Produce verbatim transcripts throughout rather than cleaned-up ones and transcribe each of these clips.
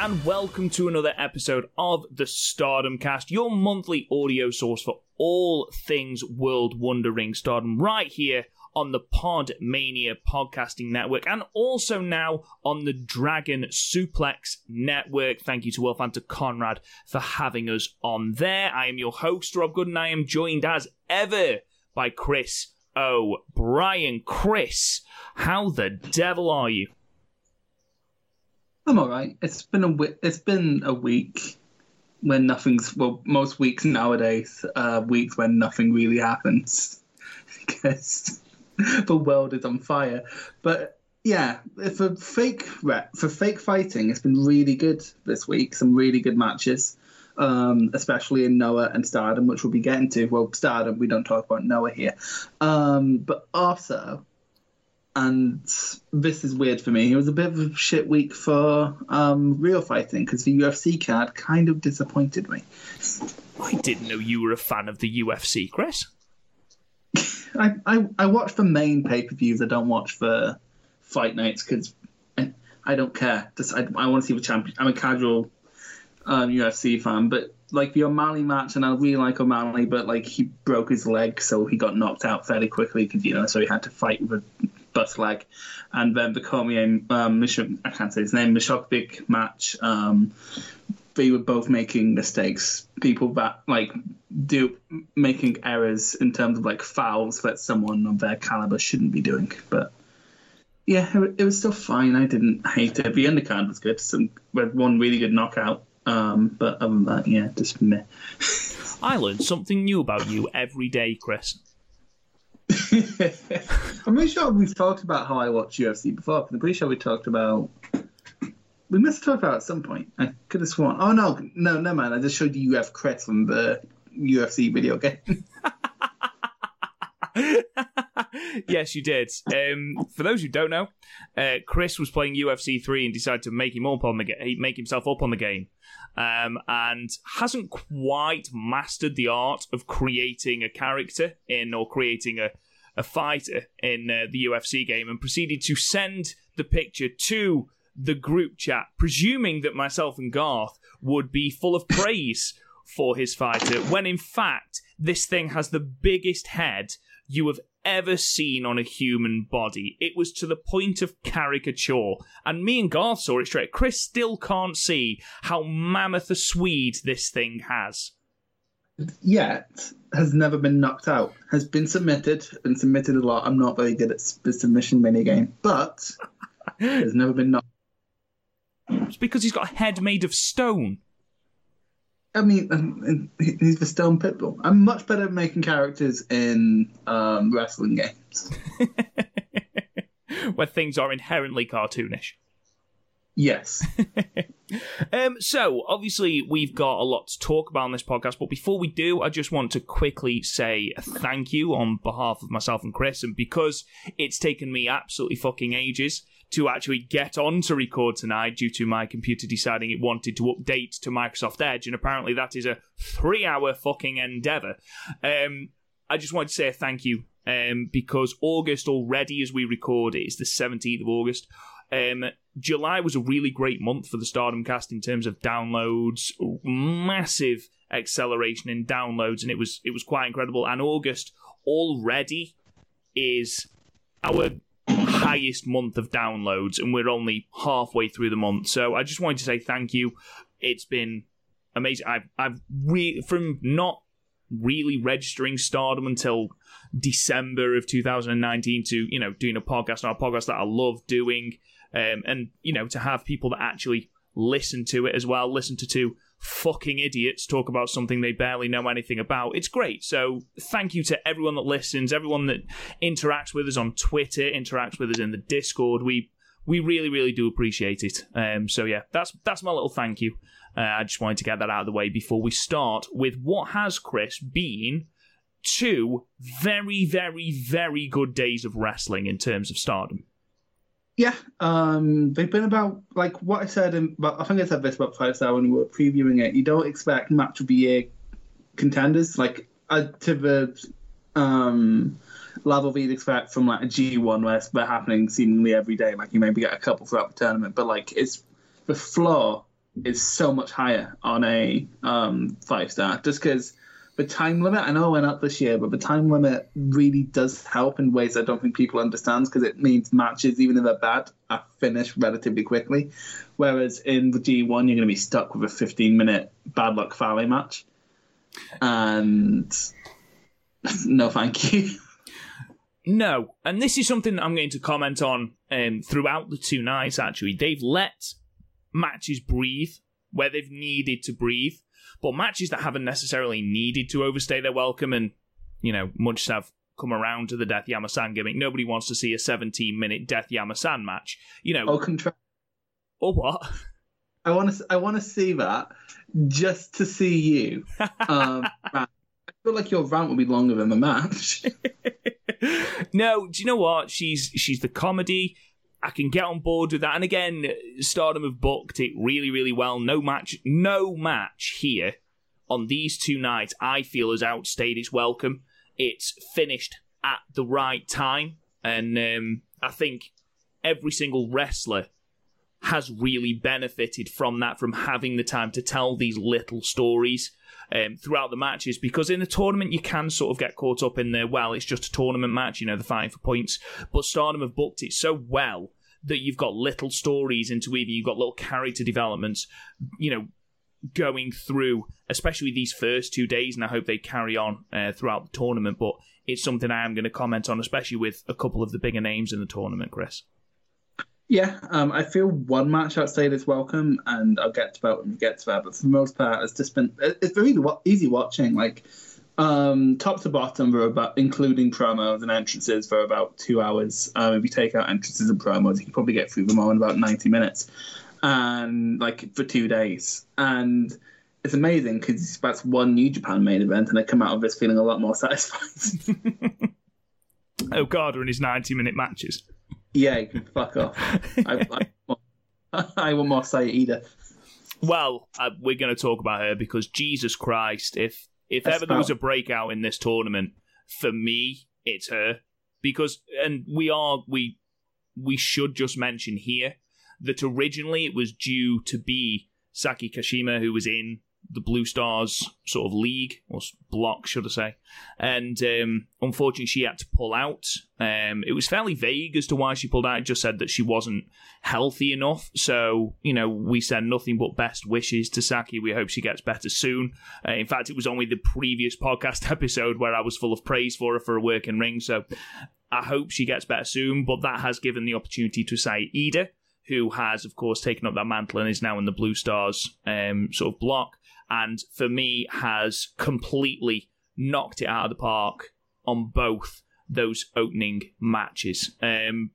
And welcome to another episode of the Stardom Cast, your monthly audio source for all things world wondering stardom, right here on the Podmania Podcasting Network and also now on the Dragon Suplex Network. Thank you to Wilf and to Conrad for having us on there. I am your host, Rob Good, and I am joined as ever by Chris O'Brien. Chris, how the devil are you? I'm all right. It's been a w- it's been a week when nothing's well, most weeks nowadays, uh, weeks when nothing really happens because the world is on fire. But yeah, for fake re- for fake fighting, it's been really good this week. Some really good matches, um, especially in Noah and Stardom, which we'll be getting to. Well, Stardom, we don't talk about Noah here, um, but also. And this is weird for me. It was a bit of a shit week for um, real fighting because the U F C card kind of disappointed me. I didn't know you were a fan of the U F C, Chris. I, I I watch the main pay-per-views. I don't watch the fight nights because I, I don't care. Just, I, I want to see the champion. I'm a casual um, U F C fan, but like the O'Malley match, and I really like O'Malley, but like he broke his leg, so he got knocked out fairly quickly because you know, so he had to fight with. Bus leg, and then the Cormier, um, Michel, I can't say his name, Michel big match. Um, they were both making mistakes. People that like do making errors in terms of like fouls that someone of their caliber shouldn't be doing. But yeah, it, it was still fine. I didn't hate it. The undercard was good. Some one really good knockout. Um, but other than that, yeah, just meh. I learned something new about you every day, Chris. I'm pretty sure we've talked about how I watch U F C before, but I'm pretty sure we talked about... We must have talked about it at some point. I could have sworn. Oh, no. No, no, man. I just showed you U F Chris from the U F C video game. Yes, you did. Um, for those who don't know, uh, Chris was playing U F C three and decided to make him up on the ga- make himself up on the game, um, and hasn't quite mastered the art of creating a character in or creating a, a fighter in uh, the U F C game, and proceeded to send the picture to the group chat, presuming that myself and Garth would be full of praise for his fighter, when in fact this thing has the biggest head you have ever seen on a human body. It was to the point of caricature, and me and Garth saw it straight. Chris still can't see how mammoth a Swede this thing has. Yet, has never been knocked out. Has been submitted, and submitted a lot. I'm not very good at the submission minigame, but has never been knocked out. It's because he's got a head made of stone. I mean, he's the Stone Pitbull. I'm much better at making characters in um, wrestling games. Where things are inherently cartoonish. Yes. um, so, obviously, we've got a lot to talk about on this podcast, but before we do, I just want to quickly say thank you on behalf of myself and Chris, and because it's taken me absolutely fucking ages to actually get on to record tonight due to my computer deciding it wanted to update to Microsoft Edge, and apparently that is a three-hour fucking endeavour. Um, I just wanted to say thank you, um, because August already, as we record, it is the seventeenth of August. Um, July was a really great month for the Stardom Cast in terms of downloads, massive acceleration in downloads, and it was it was quite incredible. And August already is our highest month of downloads, and we're only halfway through the month. So I just wanted to say thank you. It's been amazing. I've, I've re- from not really registering Stardom until December of two thousand nineteen to, you know, doing a podcast, and a podcast that I love doing, um, and, you know, to have people that actually listen to it as well, listen to two fucking idiots talk about something they barely know anything about. It's great. So thank you to everyone that listens, everyone that interacts with us on Twitter, interacts with us in the Discord. We we really, really do appreciate it. Um, so yeah, that's that's my little thank you. Uh, I just wanted to get that out of the way before we start with what has, Chris, been two very, very, very good days of wrestling in terms of Stardom. Yeah, um, they've been about, like what I said, in, but I think I said this about Five Star when we were previewing it, you don't expect match of the year contenders, like uh, to the um, level that you'd expect from like a G one where they're happening seemingly every day, like you maybe get a couple throughout the tournament, but like it's the floor is so much higher on a um, Five Star, just because the time limit, I know it went up this year, but the time limit really does help in ways I don't think people understand, because it means matches, even if they're bad, are finished relatively quickly. Whereas in the G one, you're going to be stuck with a fifteen-minute bad luck fally match. And no thank you. No. And this is something that I'm going to comment on um, throughout the two nights, actually. They've let matches breathe where they've needed to breathe. But matches that haven't necessarily needed to overstay their welcome and, you know, much have come around to the Death Yamasan gimmick. Nobody wants to see a seventeen-minute Death Yamasan match. You know... Oh, contra- or what? I want to I want to see that just to see you. Um, I feel like your rant will be longer than the match. No, do you know what? She's she's the comedy... I can get on board with that. And again, Stardom have booked it really, really well. No match, no match here on these two nights, I feel, has outstayed its welcome. It's finished at the right time. And um, I think every single wrestler has really benefited from that, from having the time to tell these little stories um, throughout the matches, because in a tournament you can sort of get caught up in the, well, it's just a tournament match, you know, the fight for points, but Stardom have booked it so well that you've got little stories into either, you've got little character developments, you know, going through, especially these first two days, and I hope they carry on uh, throughout the tournament, but it's something I am going to comment on, especially with a couple of the bigger names in the tournament, Chris. Yeah, um, I feel one match outstayed is welcome, and I'll get to that when we get to that. But for the most part, it's just been it's very easy watching. Like um, top to bottom, we're about including promos and entrances for about two hours. Um, if you take out entrances and promos, you can probably get through them all in about ninety minutes, and like for two days. And it's amazing because that's one New Japan main event, and I come out of this feeling a lot more satisfied. Okada and his ninety-minute matches. Yeah, you can fuck off. I, I, want more, I want more Saya Iida. Well, uh, we're going to talk about her because, Jesus Christ, if if That's ever there was a breakout in this tournament, for me, it's her. Because, and we are, we we should just mention here that originally it was due to be Saki Kashima, who was in the Blue Stars sort of league, or block, should I say. And um, unfortunately, she had to pull out. Um, it was fairly vague as to why she pulled out. It just said that she wasn't healthy enough. So, you know, we send nothing but best wishes to Saki. We hope she gets better soon. Uh, in fact, it was only the previous podcast episode where I was full of praise for her for her work in ring. So I hope she gets better soon. But that has given the opportunity to Saya Iida, who has, of course, taken up that mantle and is now in the Blue Stars um, sort of block. And for me, has completely knocked it out of the park on both those opening matches. Um,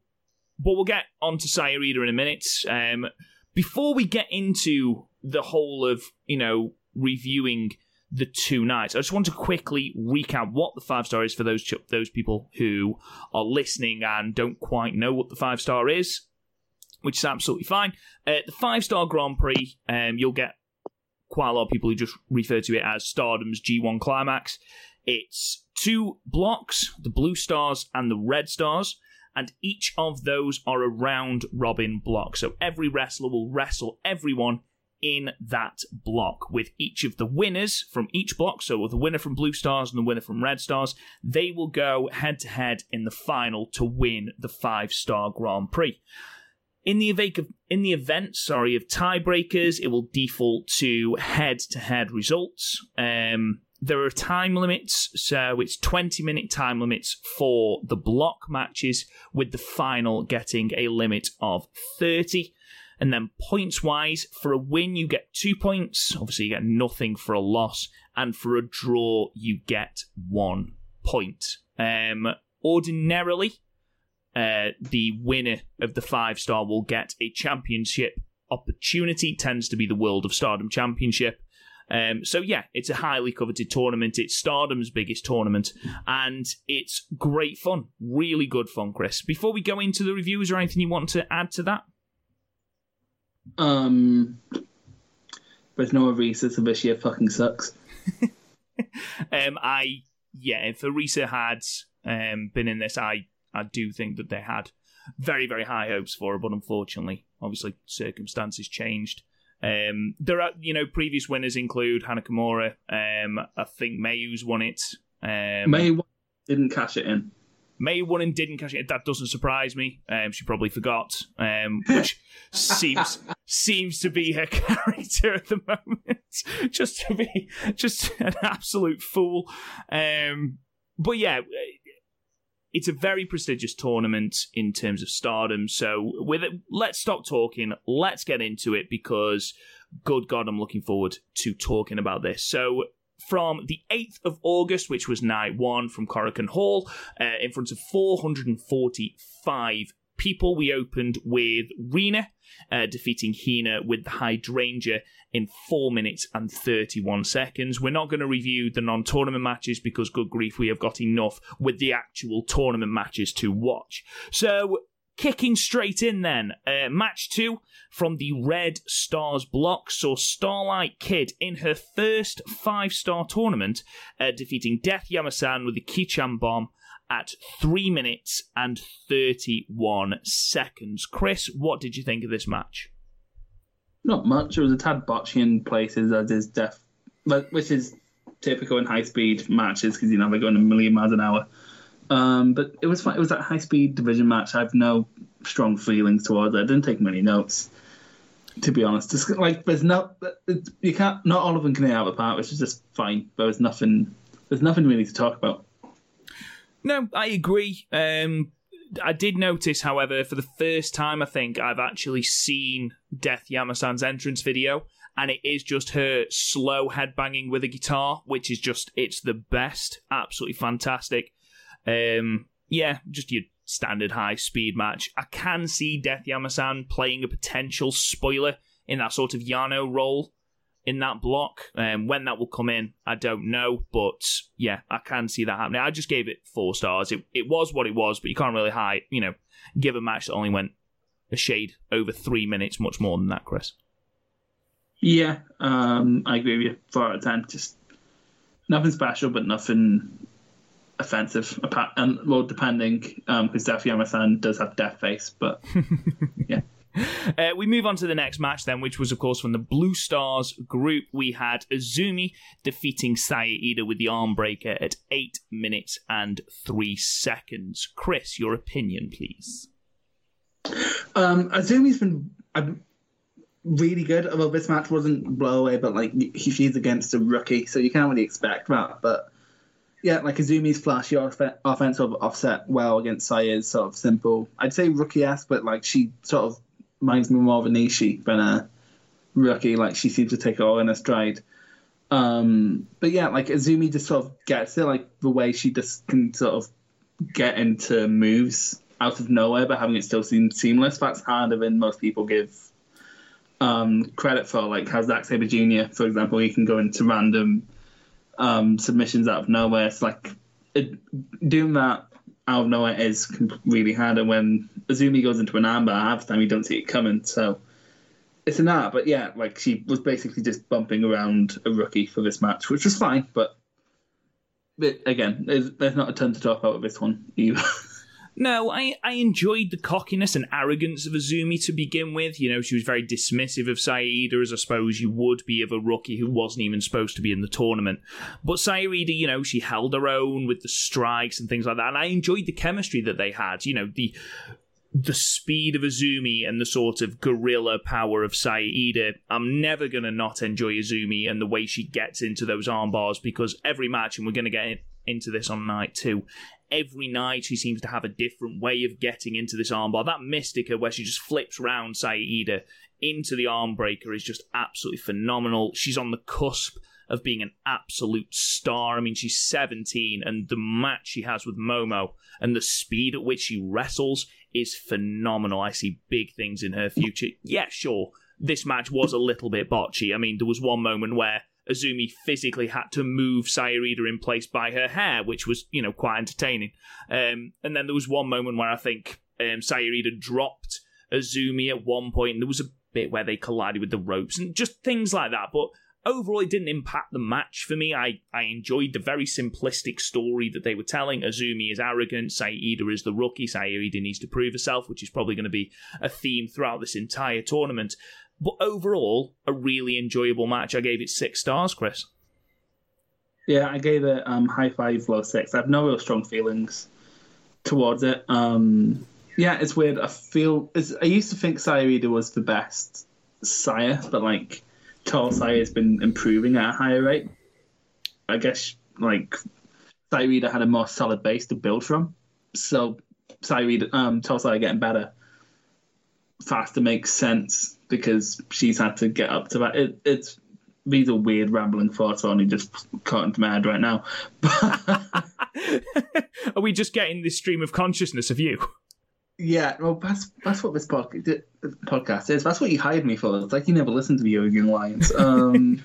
but we'll get on to Saya Iida in a minute. Um, before we get into the whole of, you know, reviewing the two nights, I just want to quickly recap what the five star is for those ch- those people who are listening and don't quite know what the five star is, which is absolutely fine. Uh, the five star Grand Prix, um, you'll get quite a lot of people who just refer to it as Stardom's G one climax. It's two blocks, the Blue Stars and the Red Stars, and each of those are a round-robin block. So every wrestler will wrestle everyone in that block, with each of the winners from each block, so the winner from Blue Stars and the winner from Red Stars, they will go head-to-head in the final to win the five-star Grand Prix. In the event of, in the event, sorry, of tiebreakers, it will default to head-to-head results. Um, there are time limits, so it's twenty-minute time limits for the block matches, with the final getting a limit of thirty. And then points-wise, for a win, you get two points. Obviously, you get nothing for a loss. And for a draw, you get one point. Um, ordinarily, uh, the winner of the five-star will get a championship opportunity. Tends to be the World of Stardom Championship. Um, so, yeah, it's a highly coveted tournament. It's Stardom's biggest tournament, and it's great fun. Really good fun, Chris. Before we go into the review, is there anything you want to add to that? Um, But no Arisa, so this year fucking sucks. um, I, yeah, if Arisa had um, been in this, I, I do think that they had very, very high hopes for her, but unfortunately, obviously, circumstances changed. Um, there are, you know, previous winners include Hanakamura. Um, I think Mayu's won it. Um, Mayu didn't cash it in. Mayu won and didn't cash it in. That doesn't surprise me. Um, she probably forgot, um, which seems seems to be her character at the moment. Just to be just an absolute fool. Um, but yeah, it's a very prestigious tournament in terms of Stardom. So with it, let's stop talking. Let's get into it because, good God, I'm looking forward to talking about this. So from the eighth of August, which was night one from Korakuen Hall, uh, in front of four hundred forty-five people, we opened with Rina uh, defeating Hina with the Hydrangea in four minutes and thirty-one seconds. We're not going to review the non-tournament matches because, good grief, we have got enough with the actual tournament matches to watch. So, kicking straight in then, uh, match two from the Red Stars block saw Starlight Kid in her first five-star tournament, uh, defeating Death Yamasan with the Kichan Bomb at three minutes and thirty-one seconds. Chris, what did you think of this match? Not much. It was a tad botchy in places, as is Death, which is typical in high-speed matches because you know they're going a million miles an hour. Um, but it was fun. It was that high-speed division match. I have no strong feelings towards it. I didn't take many notes, to be honest. Just, like there's no, you can't. Not all of them can hit out of the park, which is just fine. There was nothing. There's nothing really to talk about. No, I agree. Um, I did notice, however, for the first time, I think, I've actually seen Death Yamasan's entrance video, and it is just her slow headbanging with a guitar, which is just, it's the best. Absolutely fantastic. Um, yeah, just your standard high-speed match. I can see Death Yamasan playing a potential spoiler in that sort of Yano role in that block. Um, when that will come in, I don't know, but yeah, I can see that happening. I just gave it four stars. It it was what it was, but you can't really hide, you know, give a match that only went a shade over three minutes much more than that, Chris. Yeah, um, I agree with you. Four out of ten, just nothing special, but nothing offensive. Apart, and well, depending, because um, Death Yamasan does have death face, but yeah. Uh, we move on to the next match then, which was, of course, from the Blue Stars group. We had Azumi defeating Saya Iida with the arm breaker at eight minutes and three seconds. Chris, your opinion, please. Um, Azumi's been um, really good. Although this match wasn't blowaway, but like she's against a rookie, so you can't really expect that. But yeah, like Azumi's flashy off- offense sort of offset well against Saya's sort of simple, I'd say rookie-esque, but like she sort of reminds me more of an Ishii than a rookie. Like, she seems to take it all in her stride. Um, but yeah, like, Azumi just sort of gets it, like, the way she just can sort of get into moves out of nowhere, but having it still seem seamless. That's harder than most people give um, credit for. Like, how Zack Sabre Junior, for example, he can go into random um, submissions out of nowhere. It's like, it, doing that out of nowhere is really hard, and when Azumi goes into an armbar half the time, you don't see it coming, so it's an art. But yeah, like she was basically just bumping around a rookie for this match, which was fine, but it, again, there's, there's not a ton to talk about with this one either. No, I, I enjoyed the cockiness and arrogance of Azumi to begin with. You know, she was very dismissive of Saya Iida, as I suppose you would be of a rookie who wasn't even supposed to be in the tournament. But Saya Iida, you know, she held her own with the strikes and things like that. And I enjoyed the chemistry that they had. You know, the the speed of Azumi and the sort of guerrilla power of Saya Iida. I'm never going to not enjoy Azumi and the way she gets into those arm bars, because every match, and we're going to get into this on night two. Every night she seems to have a different way of getting into this armbar. That Mystica where she just flips round Saya Iida into the arm breaker is just absolutely phenomenal. She's on the cusp of being an absolute star. I mean, she's seventeen, and the match she has with Momo and the speed at which she wrestles is phenomenal. I see big things in her future. Yeah, sure, this match was a little bit botchy. I mean, there was one moment where Azumi physically had to move Saya Iida in place by her hair, which was, you know, quite entertaining. Um, and then there was one moment where I think um, Saya Iida dropped Azumi at one point, and there was a bit where they collided with the ropes and just things like that. But overall, it didn't impact the match for me. I, I enjoyed the very simplistic story that they were telling. Azumi is arrogant, Saya Iida is the rookie, Saya Iida needs to prove herself, which is probably going to be a theme throughout this entire tournament. But overall, a really enjoyable match. I gave it six stars, Chris. Yeah, I gave it um, high five, low six. I have no real strong feelings towards it. Um, yeah, it's weird. I feel it's, I used to think Saya Iida was the best Saya, but like tall Saya has been improving at a higher rate. I guess like Saya Iida had a more solid base to build from, so Saya Iida, um, tall Saya getting better faster makes sense, because she's had to get up to that. It, it's these are weird rambling thoughts only just caught into my head right now. Are we just getting this stream of consciousness of you? Yeah, well, that's that's what this podcast podcast is. That's what you hired me for. It's like you never listened to the Yogan Lions. Um...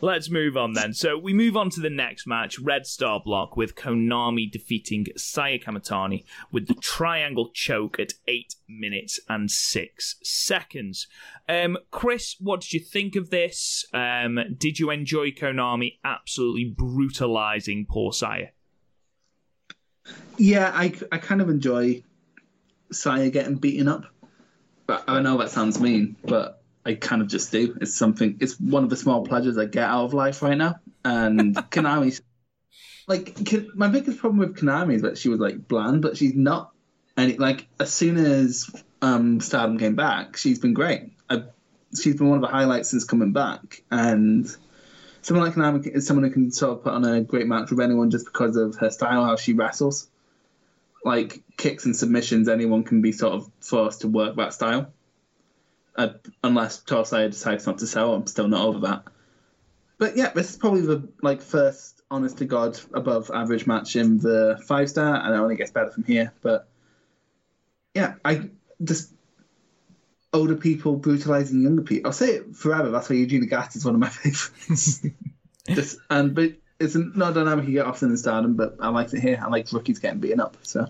Let's move on then. So we move on to the next match, Red Star block, with Konami defeating Saya Kamitani with the triangle choke at eight minutes and six seconds. Um, Chris, what did you think of this? Um, did you enjoy Konami absolutely brutalising poor Saya? Yeah, I, I kind of enjoy Saya getting beaten up. But I know that sounds mean, but I kind of just do. It's something. It's one of the small pleasures I get out of life right now. And Konami, like can, my biggest problem with Konami is that she was like bland, but she's not. And it, like as soon as um, Stardom came back, she's been great. I, she's been one of the highlights since coming back. And someone like Konami is someone who can sort of put on a great match with anyone just because of her style, how she wrestles, like kicks and submissions. Anyone can be sort of forced to work that style. Uh, unless Torsaya decides not to sell, I'm still not over that. But yeah, this is probably the like first honest to God above average match in the five star, and it only gets better from here. But yeah, I just older people brutalizing younger people. I'll say it forever. That's why Eugene Gatt is one of my favorites. just and but it's not a dynamic you get often in Stardom, but I like it here. I like rookies getting beaten up. So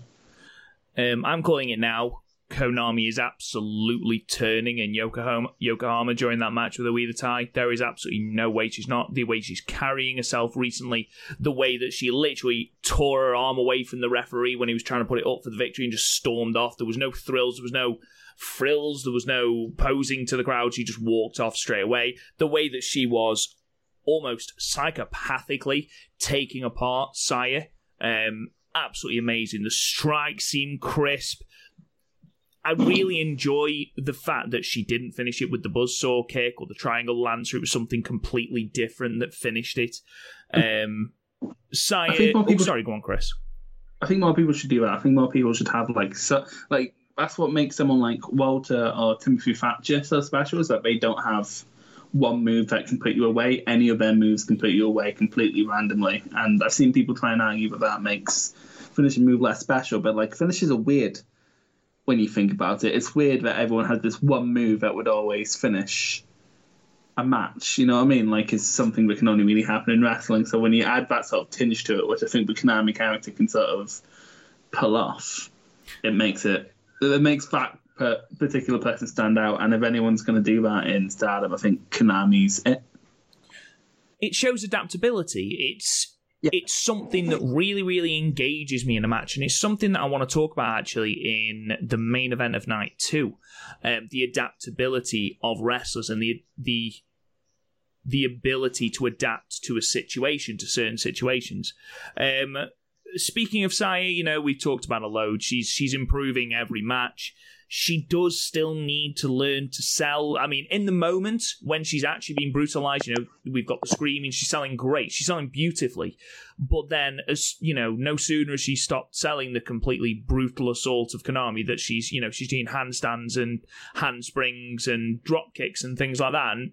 um, I'm calling it now. Konami is absolutely turning in Yokohama, Yokohama during that match with Oida Tai. There is absolutely no way she's not. The way she's carrying herself recently, the way that she literally tore her arm away from the referee when he was trying to put it up for the victory and just stormed off. There was no thrills, there was no frills, there was no posing to the crowd. She just walked off straight away. The way that she was almost psychopathically taking apart Saya, um, absolutely amazing. The strikes seemed crisp. I really enjoy the fact that she didn't finish it with the buzzsaw kick or the triangle lancer. It was something completely different that finished it. Um, Saya, people, oh, sorry, go on, Chris. I think more people should do that. I think more people should have like so, like that's what makes someone like Walter or Timothy Thatcher so special, is that they don't have one move that can put you away. Any of their moves can put you away completely randomly. And I've seen people try and argue that that makes finishing move less special, but like finishes are weird. When you think about it, it's weird that everyone has this one move that would always finish a match. You know what I mean? Like, it's something that can only really happen in wrestling. So when you add that sort of tinge to it, which I think the Konami character can sort of pull off, it makes it, it makes that particular person stand out. And if anyone's going to do that in Stardom, I think Konami's it. It shows adaptability. It's, Yeah. It's something that really, really engages me in a match, and it's something that I want to talk about actually in the main event of night two, um, the adaptability of wrestlers and the the the ability to adapt to a situation, to certain situations. Um, speaking of Saya, you know, we've talked about a load. She's she's improving every match. she does still need to learn to sell. I mean, in the moment when she's actually being brutalized, you know, we've got the screaming, she's selling great, she's selling beautifully. But then, as you know, no sooner has she stopped selling the completely brutal assault of Konami that she's, you know, she's doing handstands and handsprings and drop kicks and things like that. And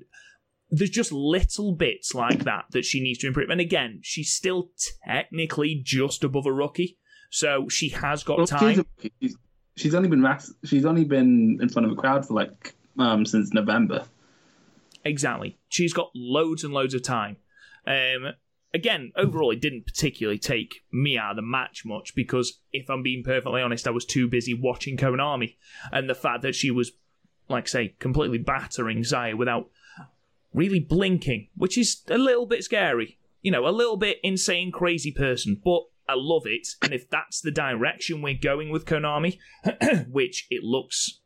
there's just little bits like that that she needs to improve. And again, she's still technically just above a rookie, so she has got well, time. She's, she's only been she's only been in front of a crowd for like um, since November. Exactly, she's got loads and loads of time. Um, Again, overall, it didn't particularly take me out of the match much because, if I'm being perfectly honest, I was too busy watching Konami. And the fact that she was, like I say, completely battering Saya without really blinking, which is a little bit scary. You know, a little bit insane, crazy person. But I love it. And if that's the direction we're going with Konami, which it looks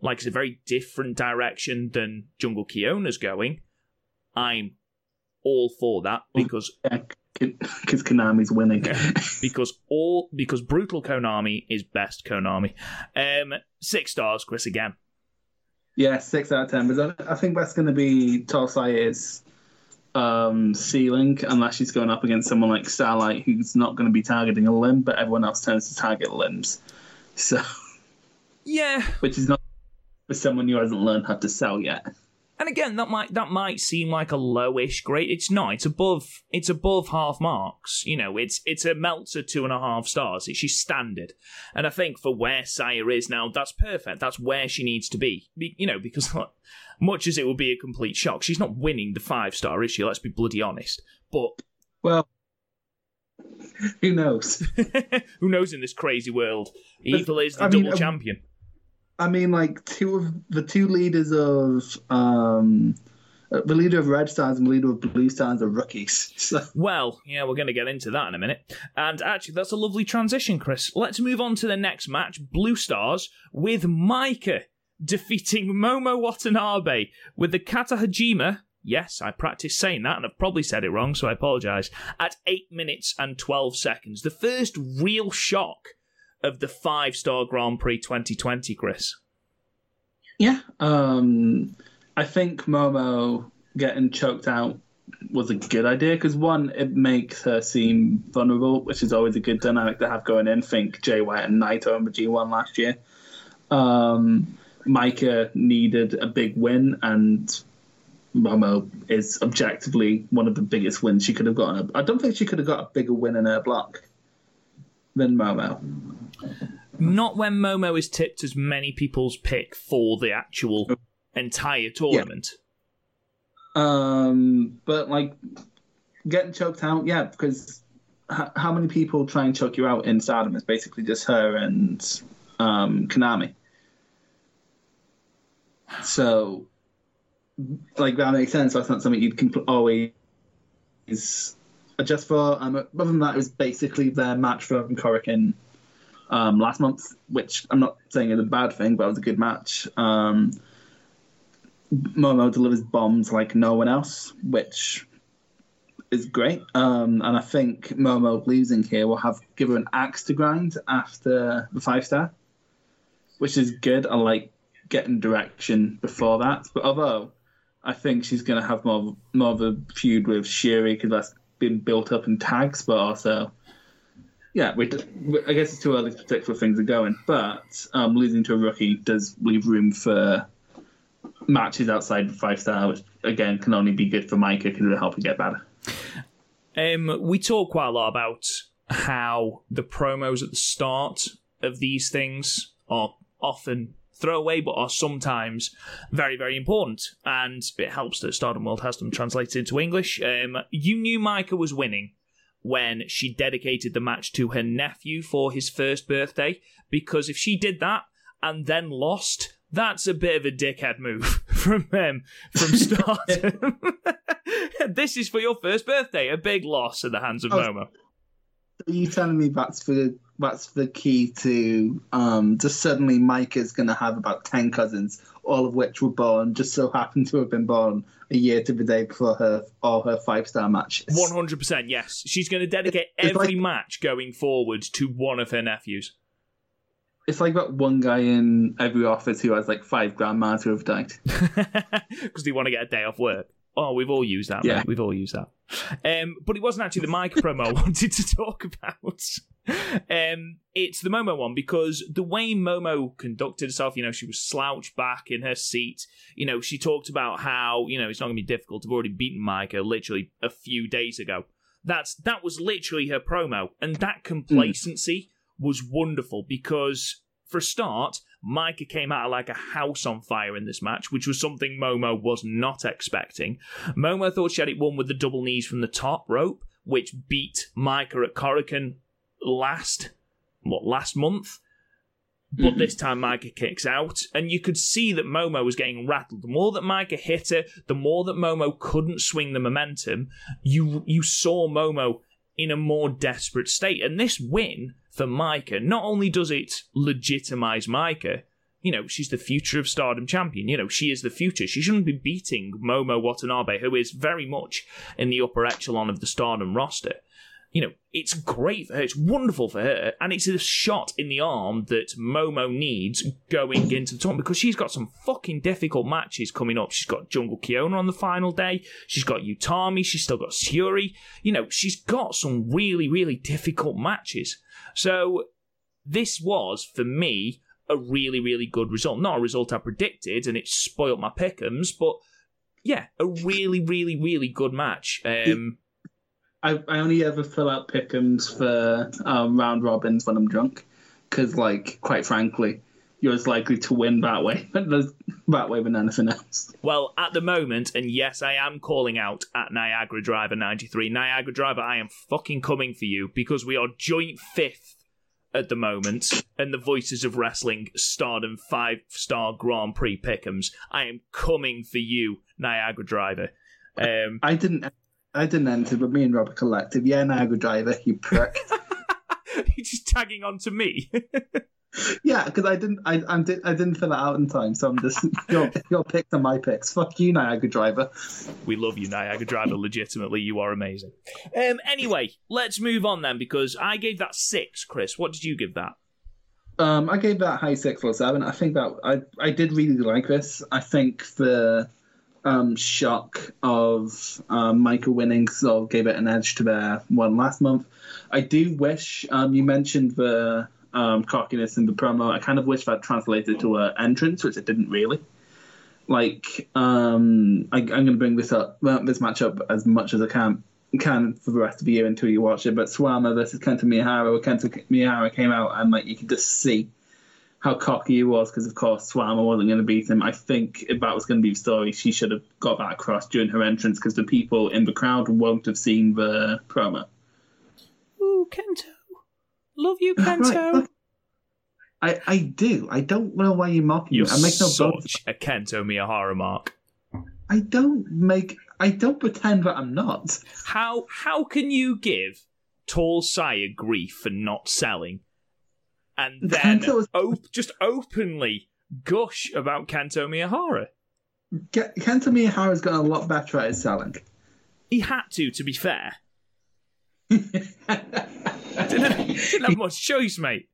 like it's a very different direction than Jungle Kyona's going, I'm all for that, because because Konami's winning. because all because brutal Konami is best Konami. Um, six stars, Chris again. Yeah, six out of ten. But I think that's going to be Tosaya's um ceiling, unless she's going up against someone like Starlight, who's not going to be targeting a limb, but everyone else tends to target limbs. So yeah, which is not for someone who hasn't learned how to sell yet. And again, that might that might seem like a lowish grade. It's not. It's above. It's above half marks. You know, it's it's a Meltzer two and a half stars. It's just standard. And I think for where Saya is now, that's perfect. That's where she needs to be. be you know, because like, much as it would be a complete shock, she's not winning the five star, is she? Let's be bloody honest. But well, who knows? Who knows in this crazy world? Evil is the I double mean, champion. I- I mean, like, two of the two leaders of um, the leader of Red Stars and the leader of Blue Stars are rookies. So. Well, yeah, we're going to get into that in a minute. And actually, that's a lovely transition, Chris. Let's move on to the next match, Blue Stars, with Maika defeating Momo Watanabe with the Kata Hajime. Yes, I practiced saying that, and I've probably said it wrong, so I apologise. At eight minutes and twelve seconds. The first real shock of the five-star Grand Prix twenty twenty, Chris? Yeah. Um, I think Momo getting choked out was a good idea because, one, it makes her seem vulnerable, which is always a good dynamic to have going in. Think Jay White and Naito on the G one last year. Um, Maika needed a big win, and Momo is objectively one of the biggest wins she could have gotten. I don't think she could have got a bigger win in her block than Momo. Not when Momo is tipped as many people's pick for the actual entire tournament. Yeah. Um, but like getting choked out, yeah, because h- how many people try and choke you out in Stardom? It's basically just her and um, Konami. So, like, that makes sense. That's not something you'd compl- always adjust for. Um, other than that, it was basically their match from Korakuen Um, last month, which I'm not saying is a bad thing, but it was a good match. Um, Momo delivers bombs like no one else, which is great. Um, and I think Momo losing here will have give her an axe to grind after the five star, which is good. I like getting direction before that. But although I think she's going to have more, more of a feud with Syuri because that's been built up in tags, but also. Yeah, we, I guess it's too early to predict where things are going, but um, losing to a rookie does leave room for matches outside five-star, which, again, can only be good for Maika because it'll help her get better. Um, we talk quite a lot about how the promos at the start of these things are often throwaway, but are sometimes very, very important, and it helps that Stardom World has them translated into English. Um, you knew Maika was winning when she dedicated the match to her nephew for his first birthday, because if she did that and then lost, that's a bit of a dickhead move from um, from Stardom. This is for your first birthday, a big loss at the hands of oh, Momo. Are you telling me that's the that's the key to um, just suddenly Micah's going to have about ten cousins, all of which were born, just so happened to have been born a year to the day before her all her five-star matches. one hundred percent, yes. She's going to dedicate it's every like, match going forward to one of her nephews. It's like that one guy in every office who has like five grandmas who have died. Because they want to get a day off work. Oh, we've all used that, yeah. mate. We've all used that. Um, but it wasn't actually the Maika promo I wanted to talk about. Um, it's the Momo one, because the way Momo conducted herself, you know, she was slouched back in her seat. You know, she talked about how, you know, it's not going to be difficult. I've already beaten Maika literally a few days ago. That's That was literally her promo. And that complacency mm. was wonderful because, for a start, Maika came out like a house on fire in this match, which was something Momo was not expecting. Momo thought she had it won with the double knees from the top rope, which beat Maika at Korakuen last, what, last month? But mm-hmm. this time Maika kicks out, and you could see that Momo was getting rattled. The more that Maika hit her, the more that Momo couldn't swing the momentum. You you saw Momo in a more desperate state, and this win for Maika, not only does it legitimize Maika, you know, she's the future of Stardom champion. You know, she is the future. She shouldn't be beating Momo Watanabe, who is very much in the upper echelon of the Stardom roster. You know, it's great for her. It's wonderful for her. And it's a shot in the arm that Momo needs going into the tournament, because she's got some fucking difficult matches coming up. She's got Jungle Kyona on the final day. She's got Utami. She's still got Syuri. You know, she's got some really, really difficult matches. So this was, for me, a really, really good result. Not a result I predicted, and it spoiled my pick'ems, but, yeah, a really, really, really good match. Um, I, I only ever fill out pick'ems for um, round robins when I'm drunk, because, like, quite frankly, you're as likely to win that way, that way than anything else. Well, at the moment, and yes, I am calling out at Niagara Driver ninety-three. Niagara Driver, I am fucking coming for you, because we are joint fifth at the moment, and the Voices of Wrestling Stardom five-star Grand Prix pick'ems. I am coming for you, Niagara Driver. Um, I didn't I didn't enter, but me and Robert collected. Yeah, Niagara Driver, you prick. You're just tagging on to me. Yeah, because I didn't, I, I didn't, I didn't fill it out in time, so I'm just your, your picks are my picks. Fuck you, Niagara Driver. We love you, Niagara Driver. Legitimately, you are amazing. Um, anyway, let's move on then, because I gave that six, Chris. What did you give that? Um, I gave that high six or seven. I think that I, I did really like this. I think the um, shock of um, Maika winning sort of gave it an edge to their one last month. I do wish um, you mentioned the. Um, cockiness in the promo. I kind of wish that translated to an entrance, which it didn't really. Like, um, I, I'm going to bring this up, well, this match up as much as I can can for the rest of the year until you watch it. But Suwama versus Kento Miyahara, Kento Miyahara came out and like you could just see how cocky he was, because of course Suwama wasn't going to beat him. I think if that was going to be the story, she should have got that across during her entrance, because the people in the crowd won't have seen the promo. Ooh, Kento. Love you, Kento. Right, I, I do. I don't know why you're mocking you're me. I make no such a Kento Miyahara mark. I don't make. I don't pretend that I'm not. How how can you give Tall Saya grief for not selling, and then Kento's... op- just openly gush about Kento Miyahara? K- Kento Miyahara's gotten a lot better at his selling. He had to, to be fair. didn't, didn't have much choice, mate.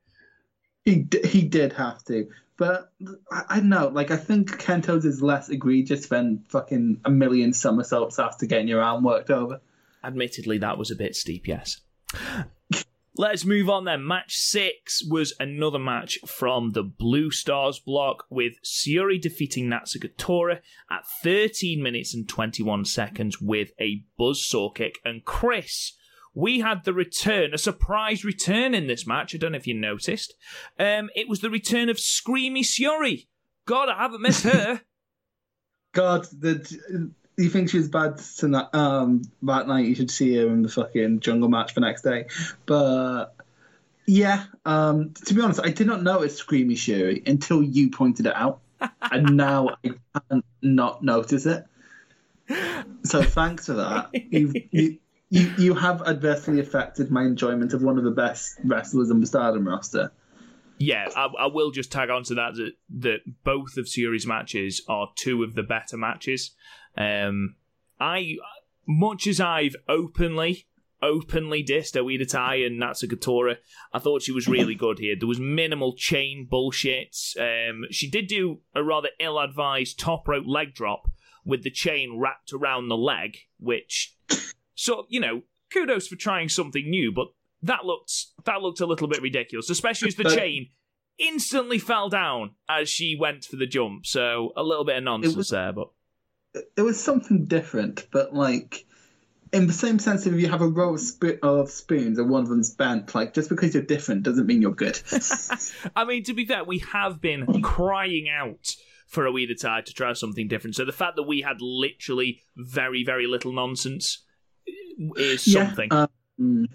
He he did have to, but I, I don't know. Like, I think Kento's is less egregious than fucking a million somersaults after getting your arm worked over. Admittedly, that was a bit steep. Yes. Let's move on then. Match six was another match from the Blue Stars block, with Syuri defeating Natsuko Tora at thirteen minutes and twenty-one seconds with a buzzsaw kick, and Chris. We had the return, a surprise return in this match. I don't know if you noticed. Um, it was the return of Screamy Syuri. God, I haven't missed her. God, the, you think she was bad tonight? Um, that night you should see her in the fucking jungle match the next day. But yeah, um, to be honest, I did not notice Screamy Syuri until you pointed it out, and now I can't not notice it. So thanks for that. You've, you, You you have adversely affected my enjoyment of one of the best wrestlers in the Stardom roster. Yeah, I, I will just tag on to that, that that both of Syuri's matches are two of the better matches. Um, I, much as I've openly openly dissed Oida Tai and Natsuko Tora. I thought she was really good here. There was minimal chain bullshit. Um, she did do a rather ill-advised top rope leg drop with the chain wrapped around the leg, which, sort of, you know, kudos for trying something new, but that looked that looked a little bit ridiculous, especially as the chain instantly fell down as she went for the jump. So a little bit of nonsense was, there, but it was something different. But like, in the same sense, if you have a row of, sp- of spoons and one of them's bent, like, just because you're different doesn't mean you're good. I mean, to be fair, we have been crying out for Oida Tai to try something different. So the fact that we had literally very, very little nonsense is yeah, something. Um,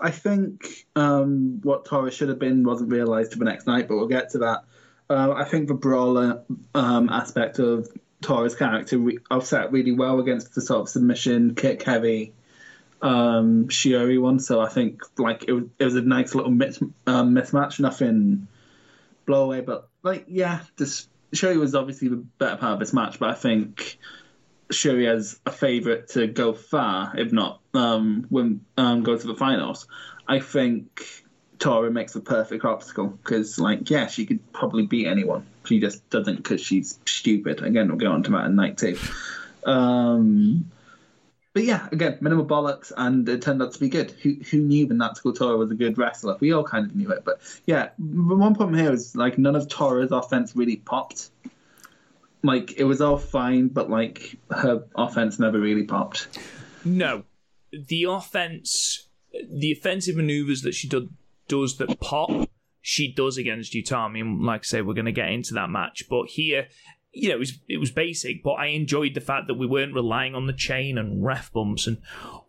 I think um, what Tora should have been wasn't realised for the next night, but we'll get to that. Uh, I think the brawler um, aspect of Tora's character re- offset really well against the sort of submission, kick-heavy um, Shiori one. So I think like it was, it was a nice little mis- um, mismatch, nothing blow away. But like, yeah, just... Shuri was obviously the better part of this match, but I think Shuri as a favourite to go far, if not um, win, um, go to the finals. I think Tora makes the perfect obstacle because, like, yeah, she could probably beat anyone. She just doesn't because she's stupid. Again, we'll go on to that in night two. Um, but yeah, again, minimal bollocks, and it turned out to be good. Who who knew that Natsuko Tora was a good wrestler? We all kind of knew it, but yeah, the one problem here is like none of Tora's offense really popped. Like it was all fine, but like her offense never really popped. No, the offense, the offensive maneuvers that she do, does that pop, she does against Utami, and like I say, we're going to get into that match. But here, you know, it was, it was basic, but I enjoyed the fact that we weren't relying on the chain and ref bumps and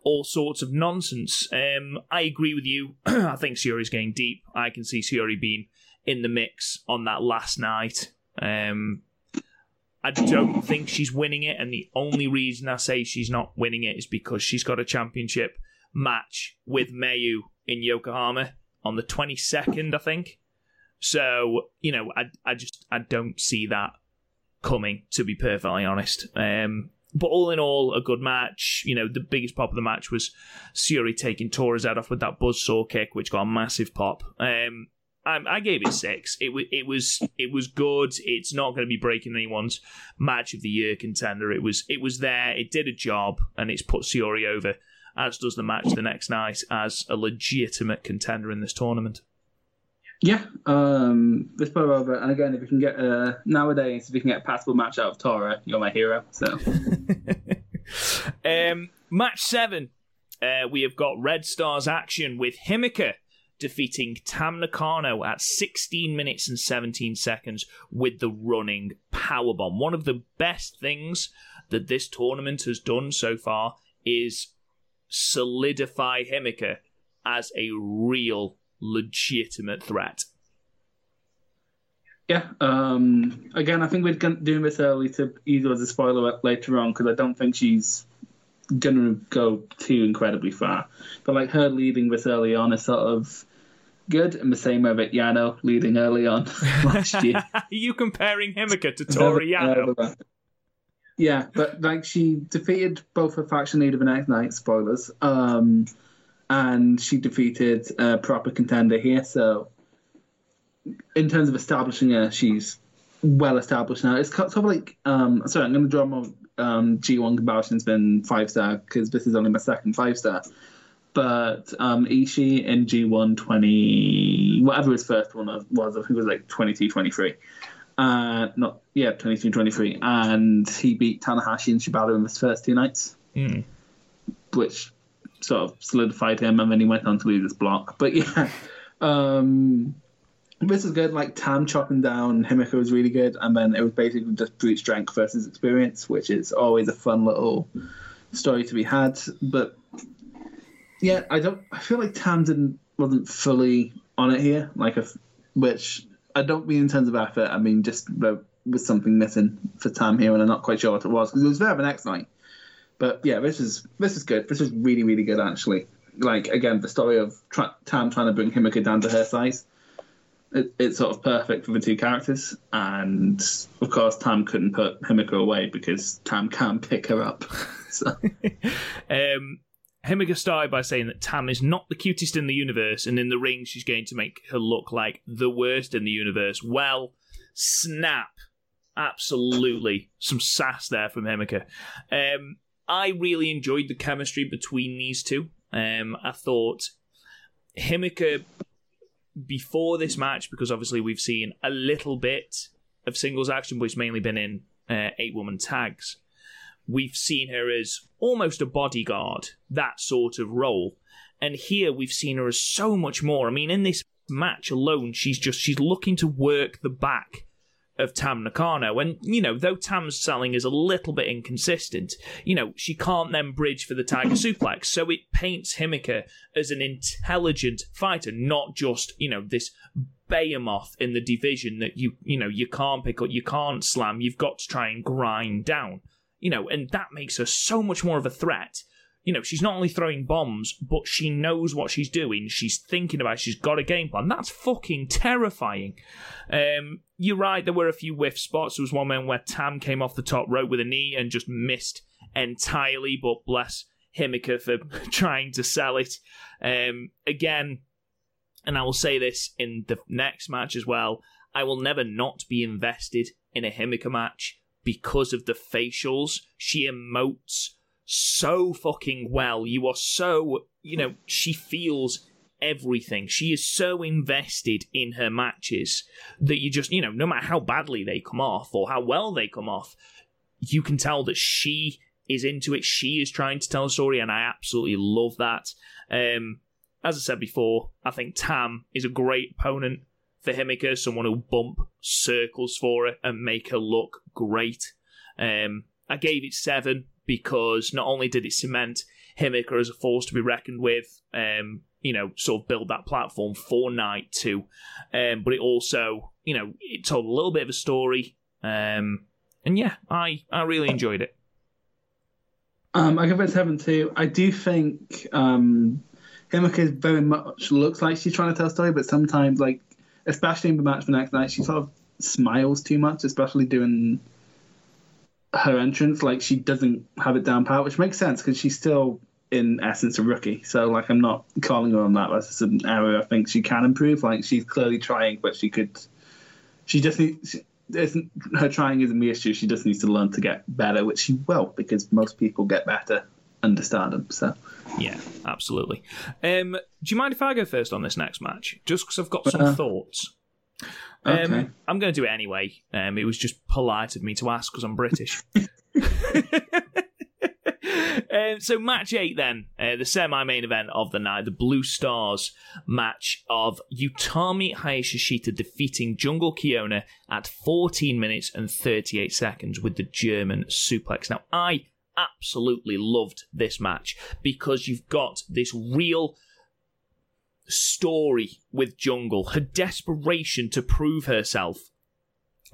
all sorts of nonsense. Um, I agree with you. I think Syuri's going deep. I can see Syuri being in the mix on that last night. Um, I don't think she's winning it, and the only reason I say she's not winning it is because she's got a championship match with Mayu in Yokohama on the twenty-second, I think. So, you know, I I just I don't see that coming, to be perfectly honest. Um, but all in all, a good match. You know, the biggest pop of the match was Syuri taking Tora's head off with that buzzsaw kick, which got a massive pop. Um, I, I gave it six. It was, it was, it was good. It's not going to be breaking anyone's match of the year contender. It was, it was there. It did a job, and it's put Syuri over, as does the match the next night, as a legitimate contender in this tournament. Yeah, um, let's put her over. And again, if we can get uh, nowadays, if we can get a passable match out of Tora, you're my hero. So, um, match seven, uh, we have got Red Stars action with Himeka defeating Tam Nakano at sixteen minutes and seventeen seconds with the running powerbomb. One of the best things that this tournament has done so far is solidify Himeka as a real legitimate threat. Yeah. Um, again, I think we're doing this early to either as a spoiler later on because I don't think she's going to go too incredibly far. But like her leading this early on is sort of good, and the same way with Yano leading early on last year. Are you comparing Himeka to Tori Yano? Yeah, but like she defeated both her faction leader the next night. Spoilers. Um, And she defeated a proper contender here. So, in terms of establishing her, she's well established now. It's sort of like, um, sorry, I'm going to draw more um, G one comparisons than five star because this is only my second five star. But um, Ishii in G one twenty, whatever his first one was, I think it was like twenty-two twenty-three. Uh, not, yeah, twenty-two twenty-three. And he beat Tanahashi and Shibata in his first two nights, mm. which sort of solidified him, and then he went on to leave this block. But yeah, um, this is good. Like Tam chopping down Himeka was really good, and then it was basically just brute strength versus experience, which is always a fun little story to be had. But yeah, I don't. I feel like Tam didn't wasn't fully on it here. Like, a, which I don't mean in terms of effort. I mean just there was something missing for Tam here, and I'm not quite sure what it was because it was there the next night. But yeah, this is this is good. This is really, really good, actually. Like, again, the story of tra- Tam trying to bring Himeka down to her size, it, it's sort of perfect for the two characters. And, of course, Tam couldn't put Himeka away because Tam can't pick her up. So. um, Himeka started by saying that Tam is not the cutest in the universe, and in the ring she's going to make her look like the worst in the universe. Well, snap. Absolutely. Some sass there from Himeka. Um, I really enjoyed the chemistry between these two. Um, I thought Himeka, before this match, because obviously we've seen a little bit of singles action, but it's mainly been in uh, eight-woman tags. We've seen her as almost a bodyguard, that sort of role. And here we've seen her as so much more. I mean, in this match alone, she's just she's looking to work the back of Tam Nakano. And, you know, though Tam's selling is a little bit inconsistent, you know, she can't then bridge for the Tiger Suplex. So it paints Himeka as an intelligent fighter, not just, you know, this behemoth in the division that you, you know, you can't pick up, you can't slam, you've got to try and grind down. You know, and that makes her so much more of a threat. You know, she's not only throwing bombs, but she knows what she's doing. She's thinking about it. She's got a game plan. That's fucking terrifying. Um, you're right, there were a few whiff spots. There was one moment where Tam came off the top rope with a knee and just missed entirely, but bless Himeka for trying to sell it. Um, again, and I will say this in the next match as well, I will never not be invested in a Himeka match. Because of the facials, she emotes so fucking well. You are so, you know, she feels everything. She is so invested in her matches that you just, you know, no matter how badly they come off or how well they come off, you can tell that she is into it. She is trying to tell a story, and I absolutely love that. Um, as I said before, I think Tam is a great opponent for Himeka, someone who'll bump circles for her and make her look great. Um, I gave it seven because not only did it cement Himeka as a force to be reckoned with, um, you know, sort of build that platform for night two, um, but it also, you know, it told a little bit of a story. Um, and yeah, I, I really enjoyed it. Um, I give it seven too. I do think um, Himeka very much looks like she's trying to tell a story, but sometimes, like, especially in the match the next night, she sort of smiles too much, especially during her entrance. Like, she doesn't have it down pat, which makes sense because she's still, in essence, a rookie. So, like, I'm not calling her on that. That's just an area I think she can improve. Like, she's clearly trying, but she could... She just needs... She, isn't, her trying isn't the issue. She just needs to learn to get better, which she will, because most people get better under Stardom, so... Yeah, absolutely. Um, do you mind if I go first on this next match? Just because I've got some uh, thoughts. Um, okay. I'm going to do it anyway. Um, it was just polite of me to ask because I'm British. um, so match eight then, uh, the semi-main event of the night, the Blue Stars match of Utami Hayashishita defeating Jungle Kyona at fourteen minutes and thirty-eight seconds with the German suplex. Now, I... absolutely loved this match because you've got this real story with Jungle, her desperation to prove herself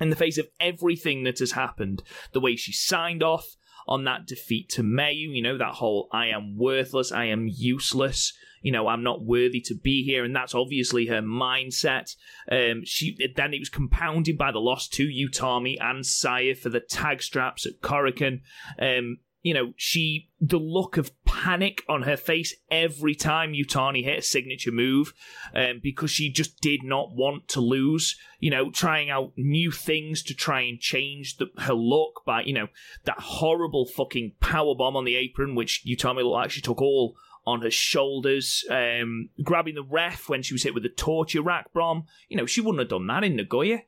in the face of everything that has happened, the way she signed off on that defeat to Mayu, you know, that whole I am worthless, I am useless, you know, I'm not worthy to be here, and that's obviously her mindset. Um, she then it was compounded by the loss to Utami and Saya for the tag straps at Korakuen. Um, you know, she the look of panic on her face every time Utami hit a signature move, um, because she just did not want to lose, you know, trying out new things to try and change the, her look by, you know, that horrible fucking powerbomb on the apron, which Utami looked like she took all on her shoulders, um, grabbing the ref when she was hit with a torture rack bomb. You know, she wouldn't have done that in Nagoya,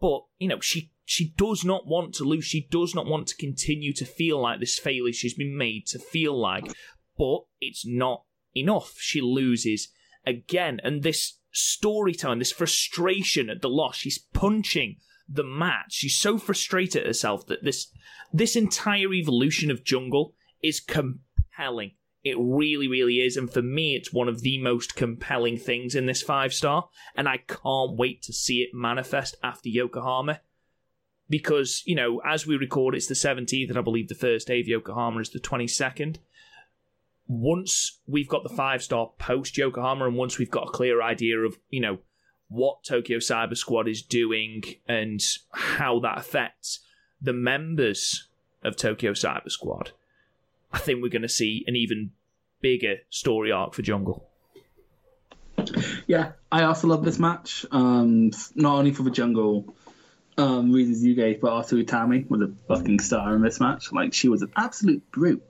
but, you know, she She does not want to lose. She does not want to continue to feel like this failure she's been made to feel like. But it's not enough. She loses again. And this storytelling, this frustration at the loss, she's punching the mat. She's so frustrated at herself that this, this entire evolution of Jungle is compelling. It really, really is. And for me, it's one of the most compelling things in this five-star. And I can't wait to see it manifest after Yokohama. Because, you know, as we record, it's the seventeenth, and I believe the first day of Yokohama is the twenty-second. Once we've got the five-star post-Yokohama, and once we've got a clear idea of, you know, what Tokyo Cyber Squad is doing and how that affects the members of Tokyo Cyber Squad, I think we're going to see an even bigger story arc for Jungle. Yeah, I also love this match, um, not only for the Jungle um, reasons you gave, but also Utami was a fucking star in this match. Like, she was an absolute brute.